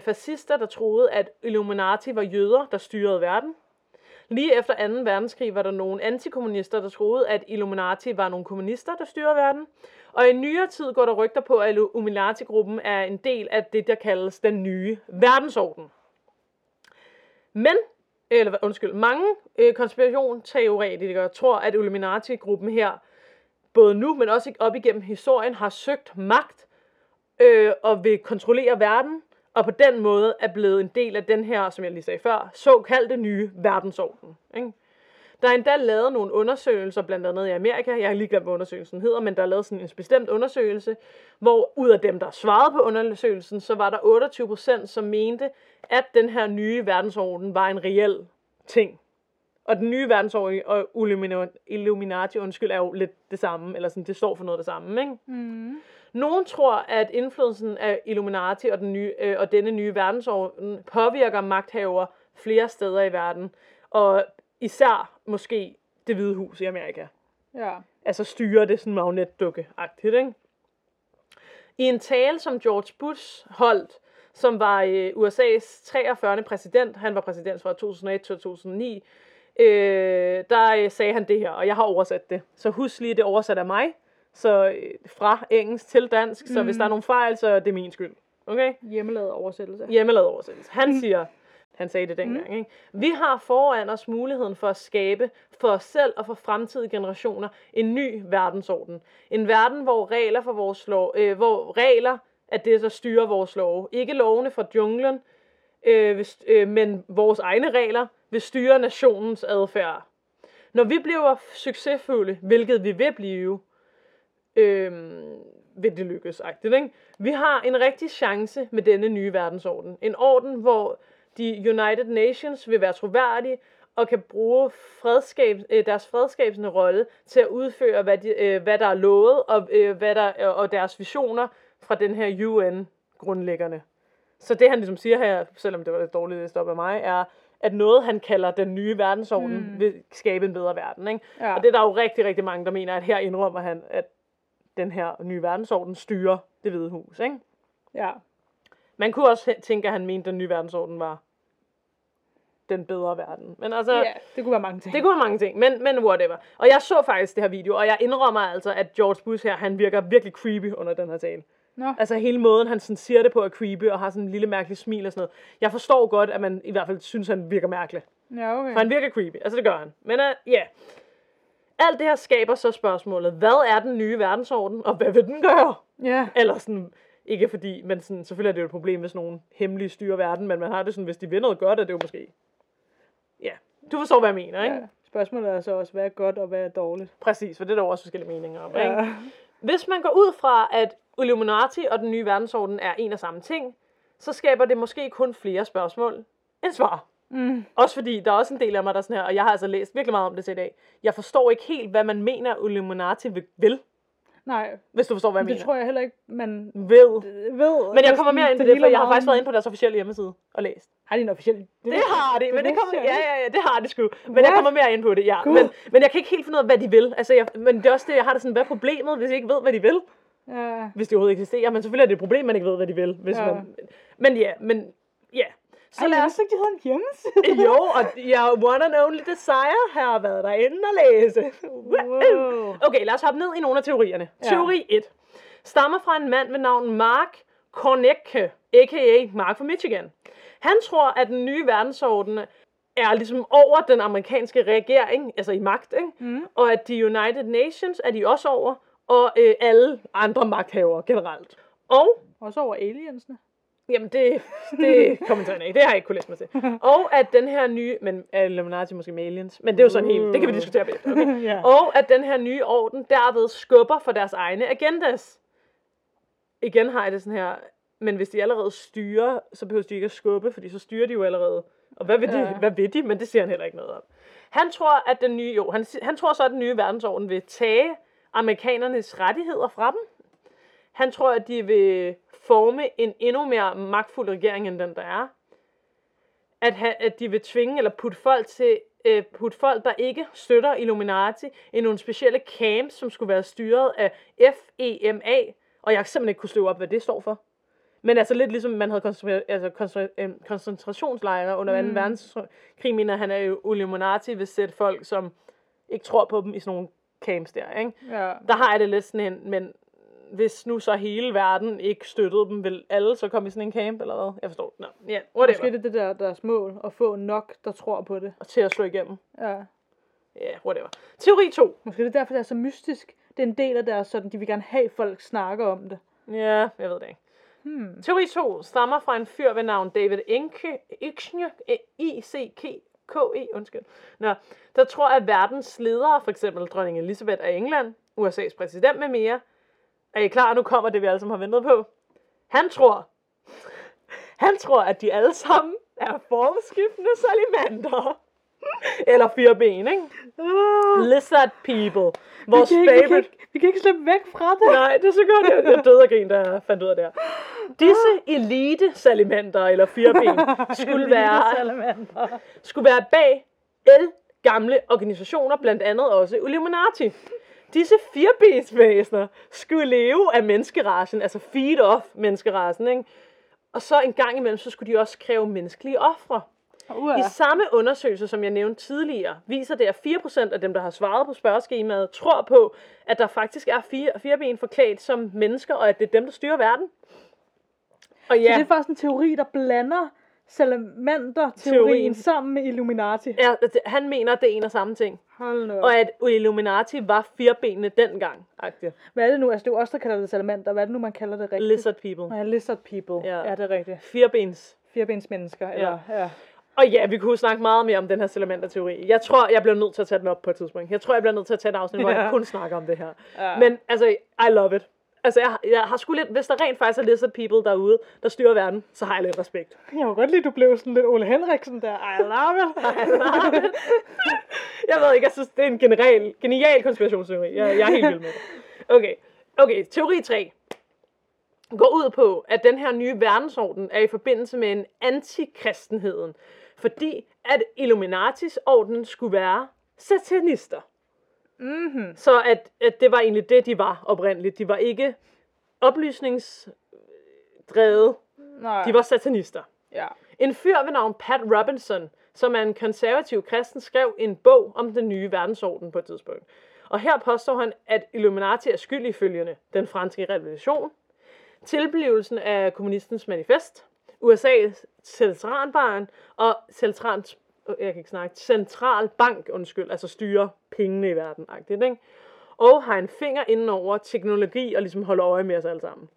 fascister, der troede, at Illuminati var jøder, der styrede verden. Lige efter 2. verdenskrig var der nogle antikommunister, der troede, at Illuminati var nogle kommunister, der styrede verden. Og i nyere tid går der rygter på, at Illuminati-gruppen er en del af det, der kaldes den nye verdensorden. Mange konspirationsteoretikere tror, at Illuminati-gruppen her, både nu, men også op igennem historien, har søgt magt og vil kontrollere verden. Og på den måde er blevet en del af den her, som jeg lige sagde før, såkaldte nye verdensorden, ikke? Der er endda lavet nogle undersøgelser, blandt andet i Amerika. Jeg har lige glemt, hvad undersøgelsen hedder, men der er lavet sådan en bestemt undersøgelse, hvor ud af dem, der svarede på undersøgelsen, så var der 28%, som mente, at den her nye verdensorden var en reel ting. Og den nye verdensorden og Illuminati, er jo lidt det samme, eller sådan, det står for noget af det samme, ikke? Mm. Nogen tror, at indflydelsen af Illuminati og denne nye verdensorden påvirker magthavere flere steder i verden, og især måske Det Hvide Hus i Amerika. Ja. Altså styrer det sådan magnetdukke-agtigt, ikke? I en tale, som George Bush holdt, som var USA's 43. præsident, han var præsident fra 2001 til 2009, der sagde han det her, og jeg har oversat det. Så husk lige, det oversat af mig. Så fra engelsk til dansk, så hvis der er nogle fejl, så er det min skyld. Okay? Hjemmelavet oversættelse. Han sagde det dengang, ikke? Vi har foran os muligheden for at skabe for os selv og for fremtidige generationer en ny verdensorden. En verden, hvor regler for vores lov, hvor regler er det, der styrer vores lov. Ikke lovene fra junglen, men vores egne regler vil styre nationens adfærd. Når vi bliver succesfulde, hvilket vi vil blive, vil det lykkes-agtigt, ikke? Vi har en rigtig chance med denne nye verdensorden. En orden, hvor de United Nations vil være troværdige, og kan bruge deres fredskabende rolle til at udføre, hvad der er lovet, og deres visioner fra den her UN-grundlæggerne. Så det, han ligesom siger her, selvom det var lidt dårligt at stoppe af mig, er, at noget, han kalder den nye verdensorden, vil skabe en bedre verden. Ikke? Ja. Og det er der jo rigtig, rigtig mange, der mener, at her indrømmer han, at den her nye verdensorden styrer Det Hvide Hus. Ikke? Ja. Man kunne også tænke, at han mente, at den nye verdensorden var den bedre verden. Men altså, ja, det kunne være mange ting. Men whatever. Og jeg så faktisk det her video, og jeg indrømmer altså, at George Bush her, han virker virkelig creepy under den her tale. No. Altså hele måden, han sådan siger det på, er creepy, og har sådan en lille mærkelig smil og sådan noget. Jeg forstår godt, at man i hvert fald synes, han virker mærkelig. Ja, okay. For han virker creepy. Altså det gør han. Men ja. Alt det her skaber så spørgsmålet, hvad er den nye verdensorden, og hvad vil den gøre? Ja. Eller sådan, ikke fordi, men sådan, selvfølgelig er det jo et problem, hvis nogen hemmelige styrer verden, men man har det sådan, hvis de vil noget godt, er det jo måske. Ja, du forstår, hvad jeg mener, ikke? Ja. Spørgsmålet er så også, hvad er godt, og hvad er dårligt? Præcis, for det er der også forskellige meninger om, ja, ikke? Hvis man går ud fra, at Illuminati og den nye verdensorden er en og samme ting, så skaber det måske kun flere spørgsmål end svar. Mm. Også fordi, der er også en del af mig, der sådan her, og jeg har altså læst virkelig meget om det til i dag. Jeg forstår ikke helt, hvad man mener, Illuminati vil. Nej. Hvis du forstår, hvad jeg mener. Det tror jeg heller ikke, man ved. Men jeg kommer mere ind til det, for jeg har faktisk været inde på deres officielle hjemmeside og læst. Har de en officiel? Det har de, men det kommer... Ja, det har de sgu. Men jeg kommer mere ind på det, ja. Cool. Men jeg kan ikke helt finde ud af, hvad de vil. Altså, men det er også det, jeg har det sådan, hvad er problemet, hvis jeg ikke ved, hvad de vil? Ja. Hvis de overhovedet eksisterer. Men selvfølgelig er det et problem, man ikke ved, hvad de vil. Hvis Så ej, jeg vidste ikke, de havde en hjemmeside. Jo, og jeg One and Only Desire har været derinde og læse. Wow. Okay, lad os hoppe ned i nogle af teorierne. Ja. Teori 1 stammer fra en mand ved navn Mark Kornicke, a.k.a. Mark fra Michigan. Han tror, at den nye verdensorden er ligesom over den amerikanske regering, altså i magt, ikke? Mm. Og at de United Nations er de også over, og alle andre magthavere generelt. Og også over aliensene. Jamen, det kommenterer jeg ikke. Det har jeg ikke kunne læse mig til. Og at den her nye... Men Illuminati måske med aliens? Men det er jo sådan helt... Det kan vi diskutere bedre, okay? Yeah. Og at den her nye orden derved skubber for deres egne agendas. Igen har jeg det sådan her... Men hvis de allerede styrer, så behøver de ikke at skubbe, fordi så styrer de jo allerede. Og hvad vil de? Hvad vil de? Men det siger han heller ikke noget om. Han tror, at den nye... Han tror så, at den nye verdensorden vil tage amerikanernes rettigheder fra dem. Han tror, at de vil... forme en endnu mere magtfuld regering, end den der er. At de vil tvinge eller putte folk, der ikke støtter Illuminati, i nogle specielle camps, som skulle være styret af FEMA. Og jeg simpelthen ikke kunne slå op, hvad det står for. Men altså lidt ligesom, man havde koncentrationslejre under 2. verdenskrig, mener han, er jo Illuminati vil sætte folk, som ikke tror på dem, i sådan nogle camps der, ikke? Ja. Der har jeg det lidt sådan hen, men... Hvis nu så hele verden ikke støttede dem, vil alle så komme i sådan en camp, eller hvad? Jeg forstår. Nå, ja, whatever. Måske det der deres mål, at få nok, der tror på det. Og til at slå igennem. Ja. Ja, whatever. Teori 2. Måske det er derfor, det er så mystisk. Det er en del af deres, sådan, de vil gerne have folk snakker om det. Ja, jeg ved det ikke. Teori 2 stammer fra en fyr ved navn David Icke, I-C-K-E, Nå, der tror, at verdens ledere, for eksempel dronning Elizabeth af England, USA's præsident med mere, er I klar? Nu kommer det, vi alle sammen har ventet på. Han tror, at de alle sammen er formskiftende salamander. Eller fire ben, ikke? Lizard people. Vores favorite. Vi kan ikke slippe væk fra det. Nej, det er så godt. Jeg døde af grin, der fandt ud af det her. Disse elite salamander, eller fire ben, skulle være bag gamle organisationer, blandt andet også Illuminati. Disse firebensvæsener skulle leve af menneskeracen, altså feed off menneskeracen, ikke? Og så en gang imellem, så skulle de også kræve menneskelige ofre. I samme undersøgelse, som jeg nævnte tidligere, viser det, at 4% af dem, der har svaret på spørgeskemaet, tror på, at der faktisk er fireben forklædt som mennesker, og at det er dem, der styrer verden. Og ja, så det er faktisk en teori, der blander salamander-teorien sammen med Illuminati. Ja, han mener, at det er en og samme ting. Hold nu. Og at Illuminati var firebenene dengang. Hvad er det nu? Altså, det er jo også der kalder det salamander. Hvad er det nu, man kalder det rigtigt? Lizard people. Ja, lizard people. Ja, det er rigtigt. Firebens mennesker. Eller, ja. Og ja, vi kunne snakke meget mere om den her salamander-teori. Jeg tror, jeg bliver nødt til at tage den op på et tidspunkt. Jeg tror, jeg bliver nødt til at tage et afsnit, hvor jeg kun snakker om det her. Ja. Men altså, I love it. Altså, jeg har sgu lidt... Hvis der rent faktisk er lizard people derude, der styrer verden, så har jeg lidt respekt. Jeg var godt lide, du blev sådan lidt Ole Henriksen der. I love it. I love it. Jeg ved ikke, jeg synes, det er en genial konspirationsteori. Jeg er helt vild med det. Okay, teori 3 går ud på, at den her nye verdensorden er i forbindelse med en antikristenheden, fordi at Illuminatis orden skulle være satanister. Mm-hmm. Så at det var egentlig det, de var oprindeligt. De var ikke oplysningsdrevet. Nej. De var satanister. Ja. En fyr ved navn Pat Robinson, som er en konservativ kristen, skrev en bog om den nye verdensorden på et tidspunkt. Og her påstår han, at Illuminati er skyld i følgende: den franske revolution, tilblivelsen af kommunistens manifest, USA's centralbank og centralbank, altså styrer pengene i verden, agtigt, ikke? Og har en finger indenover teknologi og ligesom holder øje med os alle sammen.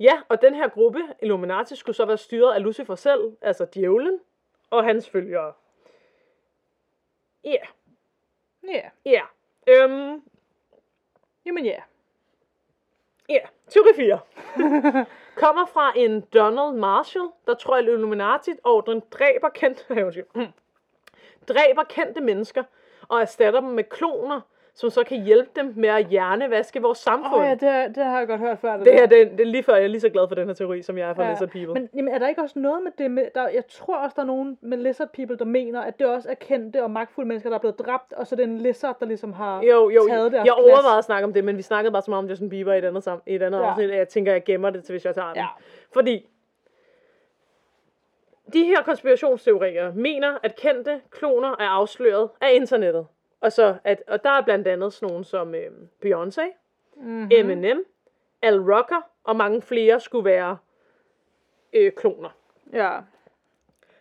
Ja, og den her gruppe, Illuminati, skulle så være styret af Lucifer selv, altså djævlen, og hans følgere. Teori 4 kommer fra en Donald Marshall, der tror, at Illuminati-ordren dræber kendte mennesker og erstatter dem med kloner, som så kan hjælpe dem med at hjernevaske vores samfund. Ja, det har jeg godt hørt før. Det her, det er lige før, jeg er lige så glad for den her teori, som jeg er for lizard people. Men jamen, er der ikke også noget med det? Jeg tror også, der er nogen med lizard people, der mener, at det også er kendte og magtfulde mennesker, der er blevet dræbt, og så det er en lizard, der ligesom har taget deres. Jeg overvejede at snakke om det, men vi snakkede bare så meget om Justin Bieber i et andet afsnit, at jeg tænker, at jeg gemmer det til, hvis jeg tager den. Ja. Fordi de her konspirationsteorier mener, at kendte kloner er afsløret af internettet. Og der er blandt andet sådan nogen som Beyoncé, Eminem, Al Rocker og mange flere skulle være kloner. Ja.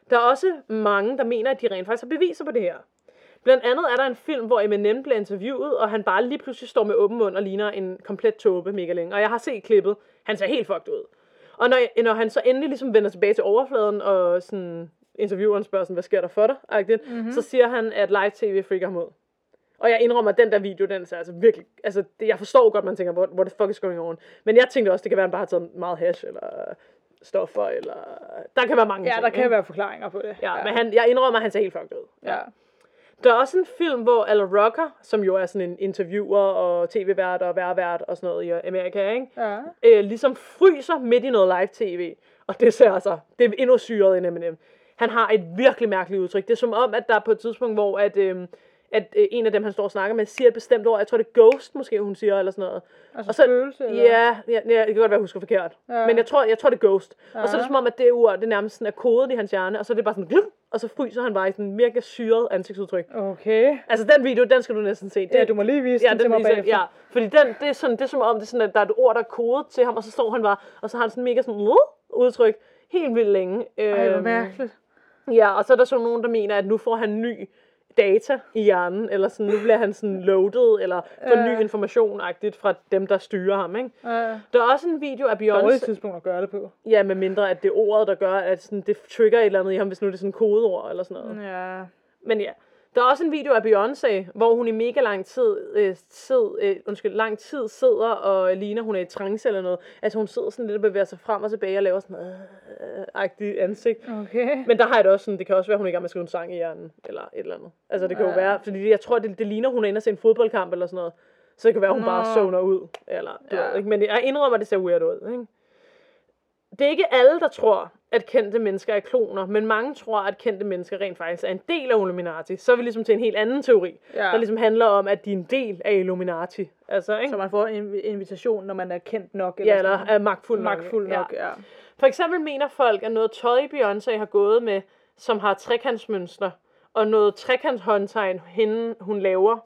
Der er også mange, der mener, at de rent faktisk har beviser på det her. Blandt andet er der en film, hvor Eminem bliver interviewet, og han bare lige pludselig står med åben mund og ligner en komplet tåbe mega længe. Og jeg har set klippet. Han ser helt fucked ud. Og når han så endelig ligesom vender tilbage til overfladen og sådan... intervieweren spørger sådan, hvad sker der for dig? Så siger han, at live-tv freaker ham ud. Og jeg indrømmer, at den der video, den er altså virkelig... Altså, det, jeg forstår godt, man tænker, what the fuck is going on? Men jeg tænkte også, det kan være, at han bare har taget meget hash, eller stoffer, eller... Der kan være mange ting. Ja, der kan være forklaringer på det. Ja, men jeg indrømmer, at han ser helt fucked ud. Ja. Der er også en film, hvor Al Rocker, som jo er sådan en interviewer og tv-vært og værvært og sådan noget i Amerika, ikke? Ja. Ligesom fryser midt i noget live-tv. Og det ser altså... Det er endnu syret end Eminem. Han har et virkelig mærkeligt udtryk. Det er som om, at der er på et tidspunkt, hvor at en af dem, han står og snakker med, siger et bestemt ord. Jeg tror, det er ghost, måske, hun siger, eller sådan noget. Altså og så, følelse, eller? Ja, det kan godt være, jeg husker forkert. Ja. Men jeg tror, det er ghost. Ja. Og så er det som om, at det ord, det er nærmest sådan, er kodet i hans hjerne, og så er det bare sådan, og så fryser han bare i sådan en mega syret ansigtsudtryk. Okay. Altså, den video, den skal du næsten se. Ja, du må lige vise den til mig bagefter. Ja, fordi det er sådan, det er som om, det er sådan, at der er et ord, der er kodet til ham, og så står han bare, og så har han sådan mega sådan udtryk. Helt vildt længe. Ej, hvor mærkeligt. Ja, og så er der sådan nogen, der mener, at nu får han ny data i hjernen, eller sådan, nu bliver han sådan loaded, eller får ny information-agtigt fra dem, der styrer ham, ikke? Der er også en video af Beyoncé... Dårligt tidspunkt at gøre det på. Ja, med mindre, at det er ordet, der gør, at sådan, det trigger et eller andet i ham, hvis nu det er sådan kodeord, eller sådan noget. Ja. Men ja, der er også en video af Beyoncé, hvor hun i mega lang tid sidder og ligner, hun er i trance eller noget. Altså hun sidder sådan lidt og bevæger sig frem og tilbage og laver sådan noget agtigt ansigt. Okay. Men der har jeg det også sådan, det kan også være, hun ikke er med at skrive en sang i hjernen eller et eller andet. Altså det kan jo være, fordi jeg tror, det ligner, hun er inde og se en fodboldkamp eller sådan noget. Så det kan være, hun bare zoner ud. Eller, ved, ikke? Men jeg indrømmer, det ser weird ud, ikke? Det er ikke alle, der tror, at kendte mennesker er kloner, men mange tror, at kendte mennesker rent faktisk er en del af Illuminati. Så er vi ligesom til en helt anden teori, der ligesom handler om, at de er en del af Illuminati. Altså, ikke? Så man får en invitation, når man er kendt nok. Eller er magtfuld nok. Ja. For eksempel mener folk, at noget tøj Beyoncé har gået med, som har trekantsmønster, og noget trekantshåndtegn, hun laver,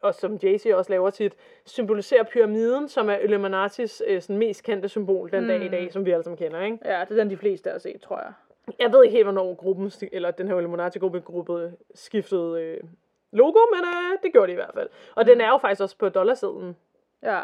og som Jay-Z også laver tit, symboliserer pyramiden, som er Illuminatis mest kendte symbol den dag i dag, som vi alle sammen kender, ikke? Ja, det er den, de fleste har set, tror jeg. Jeg ved ikke helt, hvornår den her Illuminati-gruppe skiftede logo, men det gjorde de i hvert fald. Og den er jo faktisk også på dollarsedlen. Ja.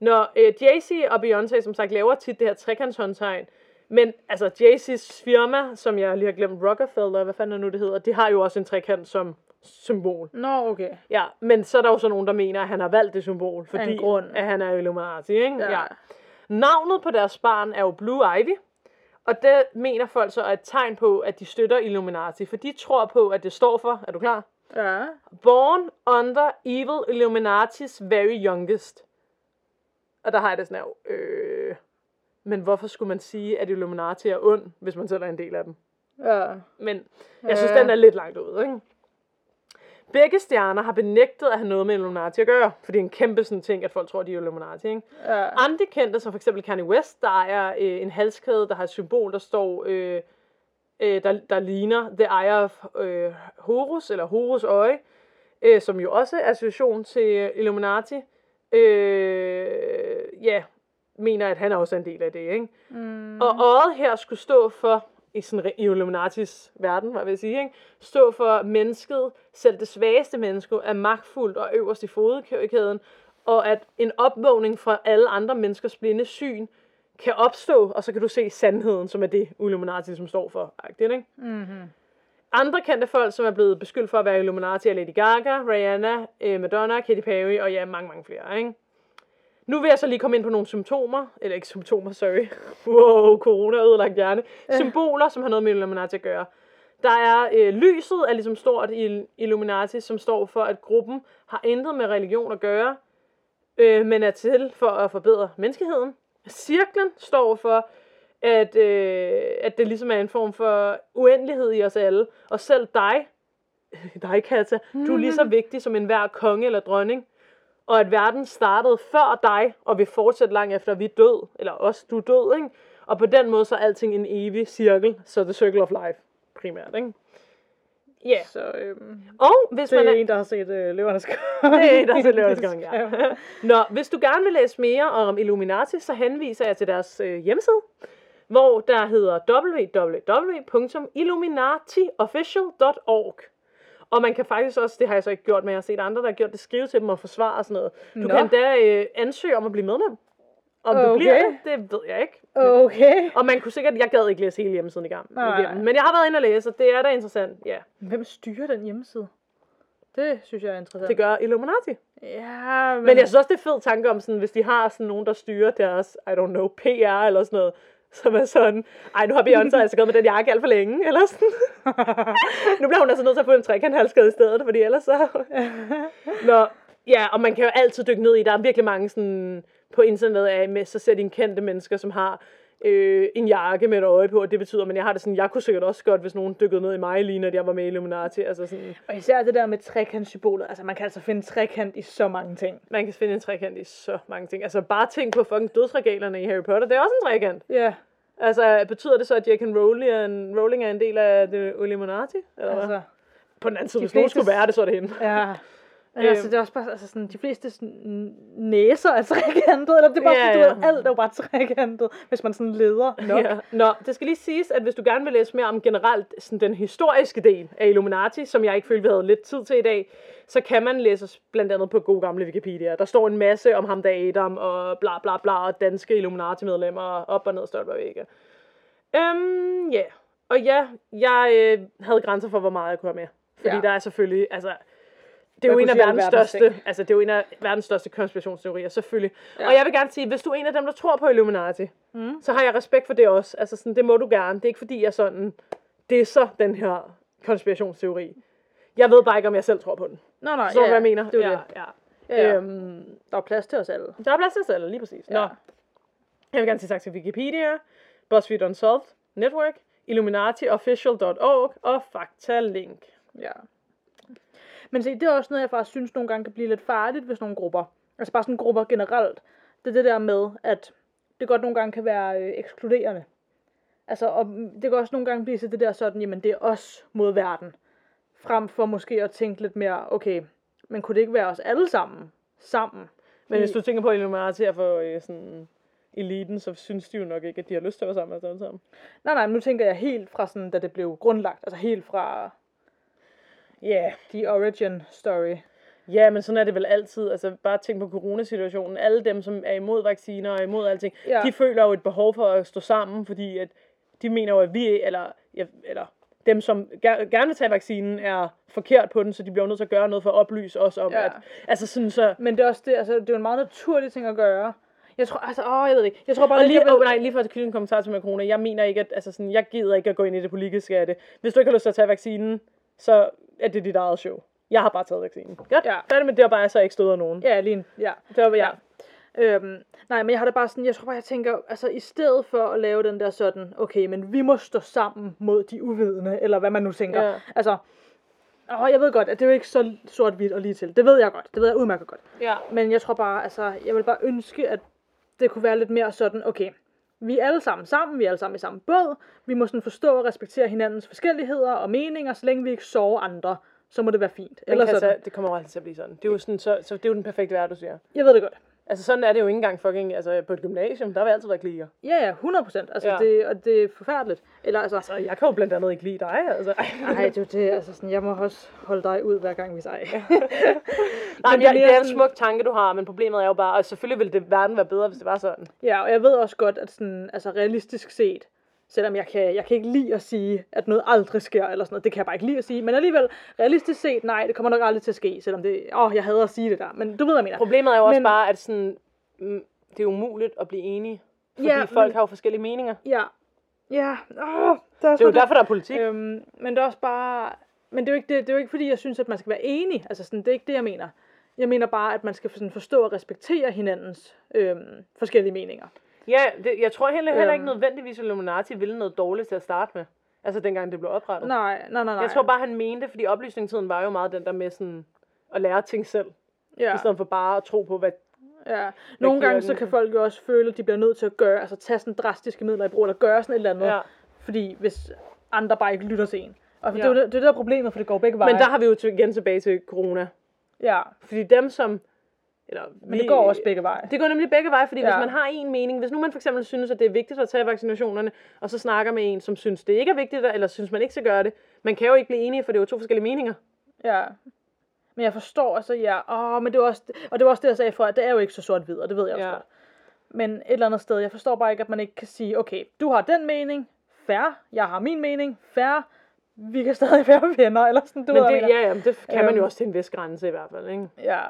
Når Jay-Z og Beyoncé, som sagt, laver tit det her trekantshåndtegn, men altså Jay-Z's firma, som jeg lige har glemt, Rockefeller, hvad fanden er nu det hedder, de har jo også en trekant, som symbol. Nå, okay. Ja, men så er der jo så nogen, der mener, at han har valgt det symbol, fordi at han er Illuminati, ikke? Ja. Ja. Navnet på deres barn er jo Blue Ivy, og det mener folk så er et tegn på, at de støtter Illuminati, for de tror på, at det står for, er du klar? Ja. Born under evil Illuminati's very youngest. Og der har jeg det sådan her, men hvorfor skulle man sige, at Illuminati er ond, hvis man selv er en del af dem? Ja. Men jeg synes, den er lidt langt ud, ikke? Begge stjerner har benægtet at have noget med Illuminati at gøre, for det er en kæmpe sådan ting, at folk tror, de er Illuminati, ikke? Ja. Andre kendte, som for eksempel Kanye West, der ejer en halskæde, der har et symbol, der står, der ligner The Eye of Horus, eller Horus øje, som jo også er association til Illuminati. Mener, at han også er en del af det, ikke? Mm. Og øjet her skulle stå for, i Illuminatis verden, hvad vil jeg sige, ikke? Stå for mennesket, selv det svageste menneske, er magtfuldt og øverst i fodkæden, og at en opvågning fra alle andre menneskers blinde syn kan opstå, og så kan du se sandheden, som er det Illuminati, som står for. Ikke? Mm-hmm. Andre kendte folk, som er blevet beskyldt for at være Illuminati, er Lady Gaga, Rihanna, Madonna, Katy Perry, og ja, mange, mange flere, ikke? Nu vil jeg så lige komme ind på nogle symptomer, eller ikke symptomer, sorry. Wow, corona ødelagt hjerne. Symboler, som har noget med Illuminati at gøre. Der er lyset er ligesom stort i Illuminati, som står for, at gruppen har intet med religion at gøre, men er til for at forbedre menneskeheden. Cirklen står for, at det ligesom er en form for uendelighed i os alle, og selv dig Katja, du er lige så vigtig som enhver konge eller dronning. Og at verden startede før dig, og vil fortsætte langt efter, vi er død, eller også du er død, ikke? Og på den måde så er alting en evig cirkel, så the circle of life, primært, ikke? Ja. Yeah. Så, og hvis det man er en, der har set Løvernes Konge. Det er en, der har set Løvernes Konge, ja. Nå, hvis du gerne vil læse mere om Illuminati, så henviser jeg til deres hjemmeside, hvor der hedder www.illuminatiofficial.org. Og man kan faktisk også, det har jeg så ikke gjort, men jeg har set andre, der har gjort det, skrive til dem og forsvare og sådan noget. Du kan da ansøge om at blive medlem. Om du bliver det ved jeg ikke. Men, og man kunne sikkert, jeg gad ikke læse hele hjemmesiden i gang. Men jeg har været inde og læse, og det er da interessant. Ja. Hvem styrer den hjemmeside? Det synes jeg er interessant. Det gør Illuminati. Ja, men jeg synes også, det er fed tanke om, sådan, hvis de har sådan nogen, der styrer deres, I don't know, PR eller sådan noget. Som er sådan, ej, nu har Beyoncé altså gået med den jakke alt for længe, eller sådan. Nu bliver hun altså nødt til at få en trekanthalskæde i stedet, fordi ellers så. Nå, ja, og man kan jo altid dykke ned i, der er virkelig mange sådan, på internettet af, med så sætte en kendte mennesker, som har en jakke med et øje på, og det betyder, men jeg har det sådan, jeg kunne sikkert også godt, hvis nogen dykkede ned i mig lige, når jeg var med i Illuminati, altså sådan. Og især det der med trekantsymbolet, altså man kan altså finde trekant i så mange ting. Man kan finde en trekant i så mange ting, altså bare tænk på fucking dødsregalerne i Harry Potter, det er også en trekant. Ja. Yeah. Altså betyder det så, at J.K. Rowling er en del af Illuminati? Eller altså, hvad? På den anden side, hvis nogen skulle være det, så er det hende. Ja. Altså, det er også bare altså sådan, de fleste næser er trekantet, eller det er bare, alt er jo bare trekantet, hvis man sådan leder nok. Ja. Nå, det skal lige siges, at hvis du gerne vil læse mere om generelt sådan, den historiske del af Illuminati, som jeg ikke følte, vi havde lidt tid til i dag, så kan man læse blandt andet på god gamle Wikipedia. Der står en masse om ham, der Adam, og bla bla bla, og danske Illuminati-medlemmer, op og ned, stolper og vægge. Og jeg havde grænser for, hvor meget jeg kunne have med. Fordi der er selvfølgelig, altså. Det er jo en af verdens største, altså det er jo en af verdens største konspirationsteorier, selvfølgelig. Ja. Og jeg vil gerne sige, hvis du er en af dem, der tror på Illuminati, så har jeg respekt for det også. Altså sådan, det må du gerne. Det er ikke fordi, jeg sådan disser den her konspirationsteori. Jeg ved bare ikke, om jeg selv tror på den. Nej, så hvad jeg mener? Det er det. Ja. Der er plads til os alle. Der er plads til os alle, lige præcis. Ja. Nå. Jeg vil gerne sige tak til Wikipedia, BuzzFeed Unsolved Network, IlluminatiOfficial.org og Faktalink. Ja. Men se, det er også noget, jeg faktisk synes nogle gange kan blive lidt farligt ved sådan nogle grupper. Altså bare sådan grupper generelt. Det er det der med, at det godt nogle gange kan være ekskluderende. Altså, og det kan også nogle gange blive til det der sådan, jamen det er os mod verden. Frem for måske at tænke lidt mere, okay, men kunne det ikke være os alle sammen? Men hvis du tænker på Illuminati her for sådan eliten, så synes de jo nok ikke, at de har lyst til at være sammen med alle sammen. Nej, men nu tænker jeg helt fra sådan, da det blev grundlagt. Altså helt fra. Ja, the origin story. Ja, men sådan er det vel altid. Altså, bare tænk på coronasituationen. Alle dem, som er imod vacciner og imod alting, de føler jo et behov for at stå sammen, fordi at de mener jo, at vi, eller dem, som gerne vil tage vaccinen, er forkert på den, så de bliver nødt til at gøre noget for at oplyse os om, at... Altså sådan så... Men det er også det, altså, det er jo en meget naturlig ting at gøre. Jeg tror, altså, jeg ved det ikke. Jeg tror bare, lige for at knytte en kommentar til corona, jeg mener ikke, at, altså sådan, jeg gider ikke at gå ind i det politiske af det. Hvis du ikke har lyst til at tage vaccinen, så er det dit eget show. Jeg har bare taget vaccinen. Godt. Ja. Færdig med det, og bare altså ikke støder nogen. Ja, Alline. Ja. Det var, ja. Nej, men jeg har da bare sådan, jeg tror bare, jeg tænker, altså i stedet for at lave den der sådan, okay, men vi må stå sammen mod de uvidende, eller hvad man nu tænker. Ja. Altså, jeg ved godt, at det er jo ikke så sort-hvidt og lige til. Det ved jeg godt. Det ved jeg udmærket godt. Ja. Men jeg tror bare, altså, jeg vil bare ønske, at det kunne være lidt mere sådan, okay, vi er alle sammen, vi er alle sammen i samme båd, vi må sådan forstå og respektere hinandens forskelligheder og meninger, så længe vi ikke sårer andre, så må det være fint. Eller sådan. Altså, det kommer aldrig til at blive sådan. Det er jo sådan, så det er jo den perfekte verden, du siger. Jeg ved det godt. Altså sådan er det jo ikke engang fucking, altså på et gymnasium, der vil altid være klikker. Ja, 100%. Altså, ja. Det er forfærdeligt. Eller altså, jeg kan jo blandt andet ikke lide dig, altså. Nej, det er jo det, altså sådan, jeg må også holde dig ud hver gang, hvis ej. Nej, men det er en smuk tanke, du har, men problemet er jo bare, og selvfølgelig ville det verden være bedre, hvis det var sådan. Ja, og jeg ved også godt, at sådan, altså realistisk set, selvom jeg kan ikke lide at sige, at noget aldrig sker, eller sådan noget, det kan jeg bare ikke lide at sige, men alligevel, realistisk set, nej, det kommer nok aldrig til at ske, selvom det, jeg hader at sige det der, men du ved, hvad jeg mener. Problemet er jo også bare, at sådan, det er umuligt at blive enige, fordi folk har jo forskellige meninger. Ja, det er jo derfor, der er politik. Men det er også bare, men det er jo ikke, det er jo ikke fordi, jeg synes, at man skal være enig, altså sådan, det er ikke det, jeg mener. Jeg mener bare, at man skal sådan forstå og respektere hinandens forskellige meninger. Ja, jeg tror heller ikke nødvendigvis, at Illuminati ville noget dårligt til at starte med. Altså dengang det blev oprettet. Nej. Jeg tror bare, han mente, fordi oplysningstiden var jo meget den der med sådan at lære ting selv. Ja. I stedet for bare at tro på, hvad... Ja. Nogle gange så kan folk jo også føle, at de bliver nødt til at gøre, altså tage sådan drastiske midler i brug, eller gøre sådan et eller andet. Ja. Fordi hvis andre bare ikke lytter til en. Og det er jo det der problemet, for det går begge veje. Men der har vi jo igen tilbage til corona. Ja. Fordi dem, som... Men det går også begge veje. Det går nemlig begge veje, fordi hvis man har en mening, hvis nu man for eksempel synes, at det er vigtigt at tage vaccinationerne, og så snakker med en, som synes, det ikke er vigtigt, eller synes, man ikke skal gøre det, man kan jo ikke blive enige, for det er jo to forskellige meninger. Ja, men jeg forstår, altså, men det var også, og det var også det, jeg sagde fra, at det er jo ikke så sort-hvid, og det ved jeg også godt. Men et eller andet sted, jeg forstår bare ikke, at man ikke kan sige, okay, du har den mening, fair, jeg har min mening, fair, vi kan stadig være venner, eller sådan, du ved. Ja, det kan man jo også til en vis grænse i hvert fald, ikke? Ja.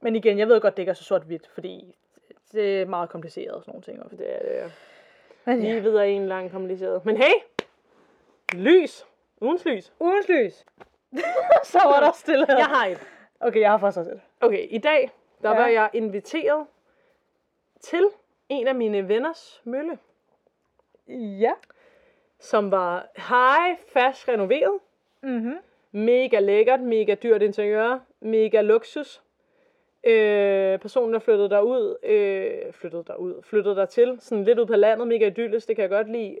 Men igen, jeg ved godt, det ikke er så sort-hvidt, fordi det er meget kompliceret og sådan nogle ting. Også. Det er det, ja. Men ja. Livet er en lang kompliceret. Men hey! Lys! Ugens lys! Så var der stille her. Jeg har et. Okay, jeg har faktisk også et. Okay, i dag, der var jeg inviteret til en af mine venners mølle. Ja. Som var fast renoveret, mega lækkert, mega dyrt interiør, mega luksus. Personen, der flyttede dertil, sådan lidt ud på landet, mega idyllisk, det kan jeg godt lide.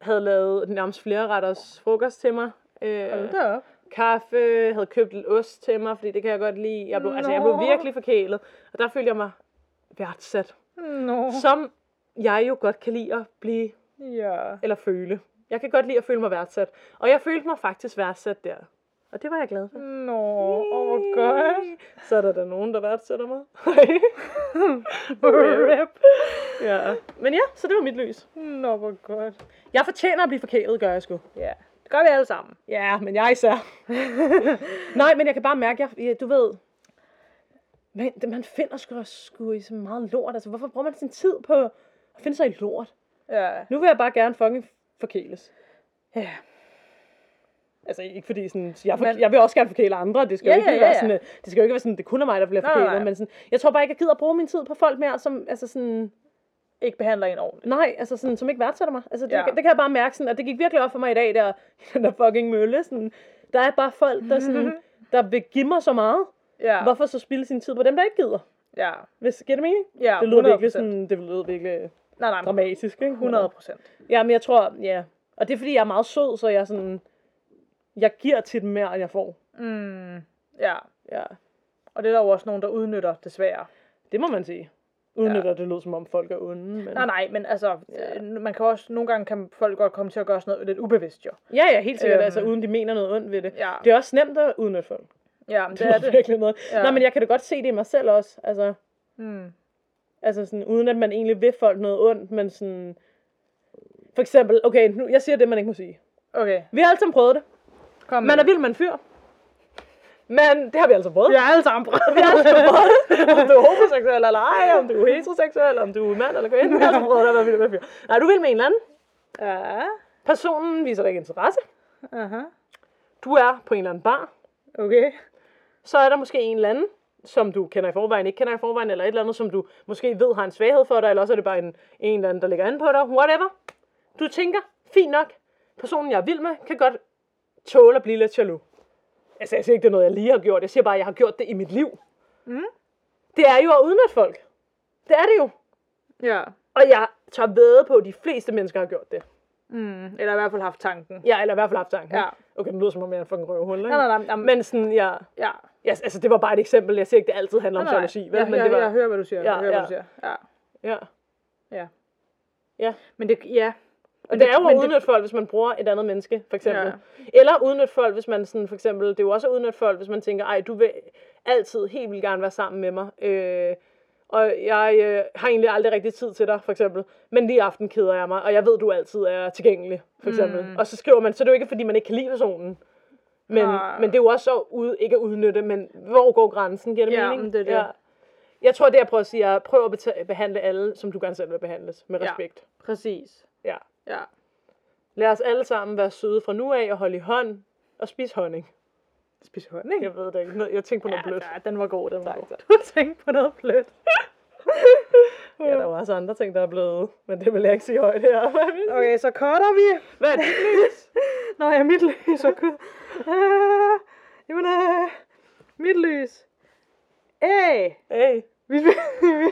Havde lavet nærmest flere retters frokost til mig. Kaffe, havde købt lidt ost til mig, fordi det kan jeg godt lide. Jeg blev virkelig forkælet, og der følte jeg mig værdsat. Som jeg jo godt kan lide at blive... Ja. Eller føle. Jeg kan godt lide at føle mig værdsat. Og jeg følte mig faktisk værdsat der. Og det var jeg glad for. Godt. Så er der nogen, der værdsætter mig. Rip. Ja. Men ja, så det var mit lys. Hvor godt. Jeg fortjener at blive forkælet, gør jeg sgu. Ja. Det gør vi alle sammen. Ja, men jeg især. Nej, men jeg kan bare mærke, du ved... Men man finder sgu i så meget lort. Altså, hvorfor bruger man sin tid på at finde sig i lort? Ja. Nu vil jeg bare gerne fucking forkæles. Ja. Altså ikke fordi sådan, jeg vil også gerne forkæle andre. Det skal jo ikke være sådan, det kun er mig, der bliver forkælet. Men sådan, jeg tror bare ikke, jeg gider at bruge min tid på folk mere, som altså sådan ikke behandler en ordentligt. Nej, altså sådan, som ikke værdsætter mig. Altså det kan jeg bare mærke sådan, og det gik virkelig op for mig i dag, der fucking mølle. Sådan, der er bare folk, der sådan, der vil give mig så meget. Ja. Hvorfor så spilde sin tid på dem, der ikke gider? Ja. Hvis giver det mening? Ja. Det lyder virkelig sådan, det lyder virkelig. Nej, dramatisk, ikke? 100%. Ja, men jeg tror, og det er fordi, jeg er meget sød, så jeg sådan, jeg giver til dem mere, end jeg får. Ja. Og det er der jo også nogen, der udnytter, desværre. Det må man sige. Udnytter, det lyder som om folk er onde. Men... Nej, men altså, man kan også, nogle gange kan folk godt komme til at gøre sådan noget lidt ubevidst, jo. Ja, helt sikkert, altså uden de mener noget ondt ved det. Ja. Det er også nemt at udnytte folk. Ja, men det er det. Virkelig noget. Ja. Nej, men jeg kan da godt se det i mig selv også, altså. Altså sådan, uden at man egentlig vil folk noget ondt, men sådan, for eksempel, okay, nu, jeg siger det, man ikke må sige. Okay. Vi har alle sammen prøvet det. Kom man er vild med en fyr. Men det har vi altså prøvet. Vi har alle sammen prøvet. Vi har alle sammen prøvet. Om du er homoseksuel eller ej, om du er heteroseksuel, om du er mand eller kvinde. Vi har alle prøvet at være vild med en fyr. Nej, du er vild med en eller anden. Ja. Personen viser dig ikke interesse. Aha. Du er på en eller anden bar. Okay. Så er der måske en eller anden, som du kender i forvejen, ikke kender i forvejen, eller et eller andet, som du måske ved har en svaghed for dig, eller også er det bare en eller anden, der ligger an på dig, whatever. Du tænker, fint nok, personen jeg er vild med, kan godt tåle at blive lidt jaloux. Altså, jeg siger ikke, det er noget, jeg lige har gjort, jeg siger bare, jeg har gjort det i mit liv. Mm. Det er jo at udnytte folk. Det er det jo. Ja. Og jeg tager vædde på, at de fleste mennesker har gjort det. Mm, eller i hvert fald haft tanken. Ja, eller i hvert fald haft tanken. Ja. Okay, det lyder som om jeg er en fucking røvhul, ikke? Nej. Men sådan, ja. Altså, det var bare et eksempel. Jeg siger ikke, det altid handler om jalousi. Jeg hører, hvad du siger. Ja. Men det, ja. Og det er jo at udnytte folk, hvis man bruger et andet menneske, for eksempel. Ja. Eller udnytte folk, hvis man sådan, for eksempel, det er jo også at udnytte folk, hvis man tænker, ej, du vil altid helt vildt gerne være sammen med mig. Og jeg har egentlig aldrig rigtig tid til dig, for eksempel. Men lige aften keder jeg mig, og jeg ved, du altid er tilgængelig, for eksempel. Mm. Og så skriver man, så det er jo ikke, fordi man ikke kan lide personen. Men det er jo også så ikke at udnytte, men hvor går grænsen? Giver det mening? Men det er det. Ja. Jeg tror, det jeg prøver at sige er, prøv at behandle alle, som du gerne selv vil behandles, med respekt. Ja, præcis. Ja. Lad os alle sammen være søde fra nu af, og holde i hånd, og spise honning. Spise honning? Jeg ved det ikke. Jeg tænkte på noget blødt. Ja, den var god, den var god. Du tænkte på noget blødt. Ja, der var også andre ting, der er blevet, men det vil jeg ikke sige højt her. Okay, så cutter vi. Hvad er dit lys? Nå ja, mit lys. Mit lys. Hey. Vi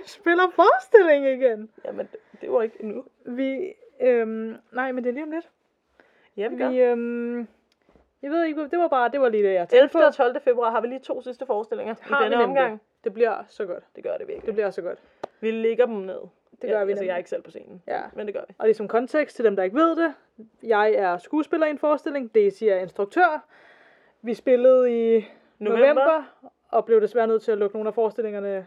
spiller forestilling igen. Jamen, det var ikke endnu. Nej, men det er lige om lidt. Ja, jeg ved ikke, det var lige det, jeg tænkte på. 11. og 12. februar har vi lige 2 sidste forestillinger i denne omgang. Det bliver så godt. Det gør det virkelig. Det bliver så godt. Vi lægger dem ned. Det gør vi. Altså, jeg er ikke selv på scenen. Ja. Men det gør vi. Og det er som kontekst til dem, der ikke ved det. Jeg er skuespiller i en forestilling. Daisy er instruktør. Vi spillede i november. Og blev desværre nødt til at lukke nogle af forestillingerne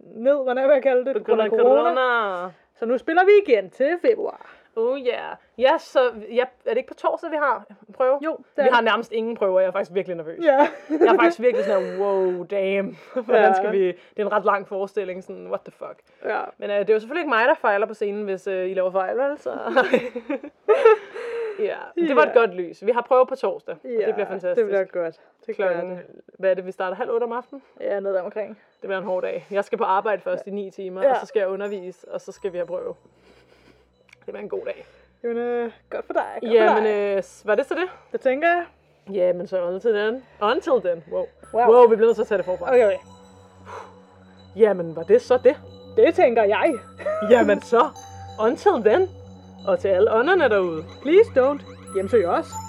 ned. Hvordan vil jeg kalde det? På grund af corona. Så nu spiller vi igen til februar. Oh yeah. Ja, så er det ikke på torsdag, vi har prøve? Jo. Vi har nærmest ingen prøver, jeg er faktisk virkelig nervøs. Yeah. Jeg er faktisk virkelig sådan, wow, damn. Hvordan skal vi? Det er en ret lang forestilling, sådan, what the fuck. Ja. Men det er jo selvfølgelig ikke mig, der fejler på scenen, hvis I laver fejl, altså. Ja, det var et godt lys. Vi har prøver på torsdag, og det bliver fantastisk. Det bliver godt. Klokken, hvad er det, vi starter 7:30 om aftenen? Ja, noget omkring. Det bliver en hård dag. Jeg skal på arbejde først i 9 timer, og så skal jeg undervise, og så skal vi have prøve. Det var en god dag. Jamen, godt for dig. Men var det så det? Det tænker jeg. Ja, men så until then. Wow, vi bliver nødt til at tage det forfra. Okay. Jamen, var det så det? Det tænker jeg. Jamen så, until then. Og til alle ånderne derude. Please don't. Hjemsøg os.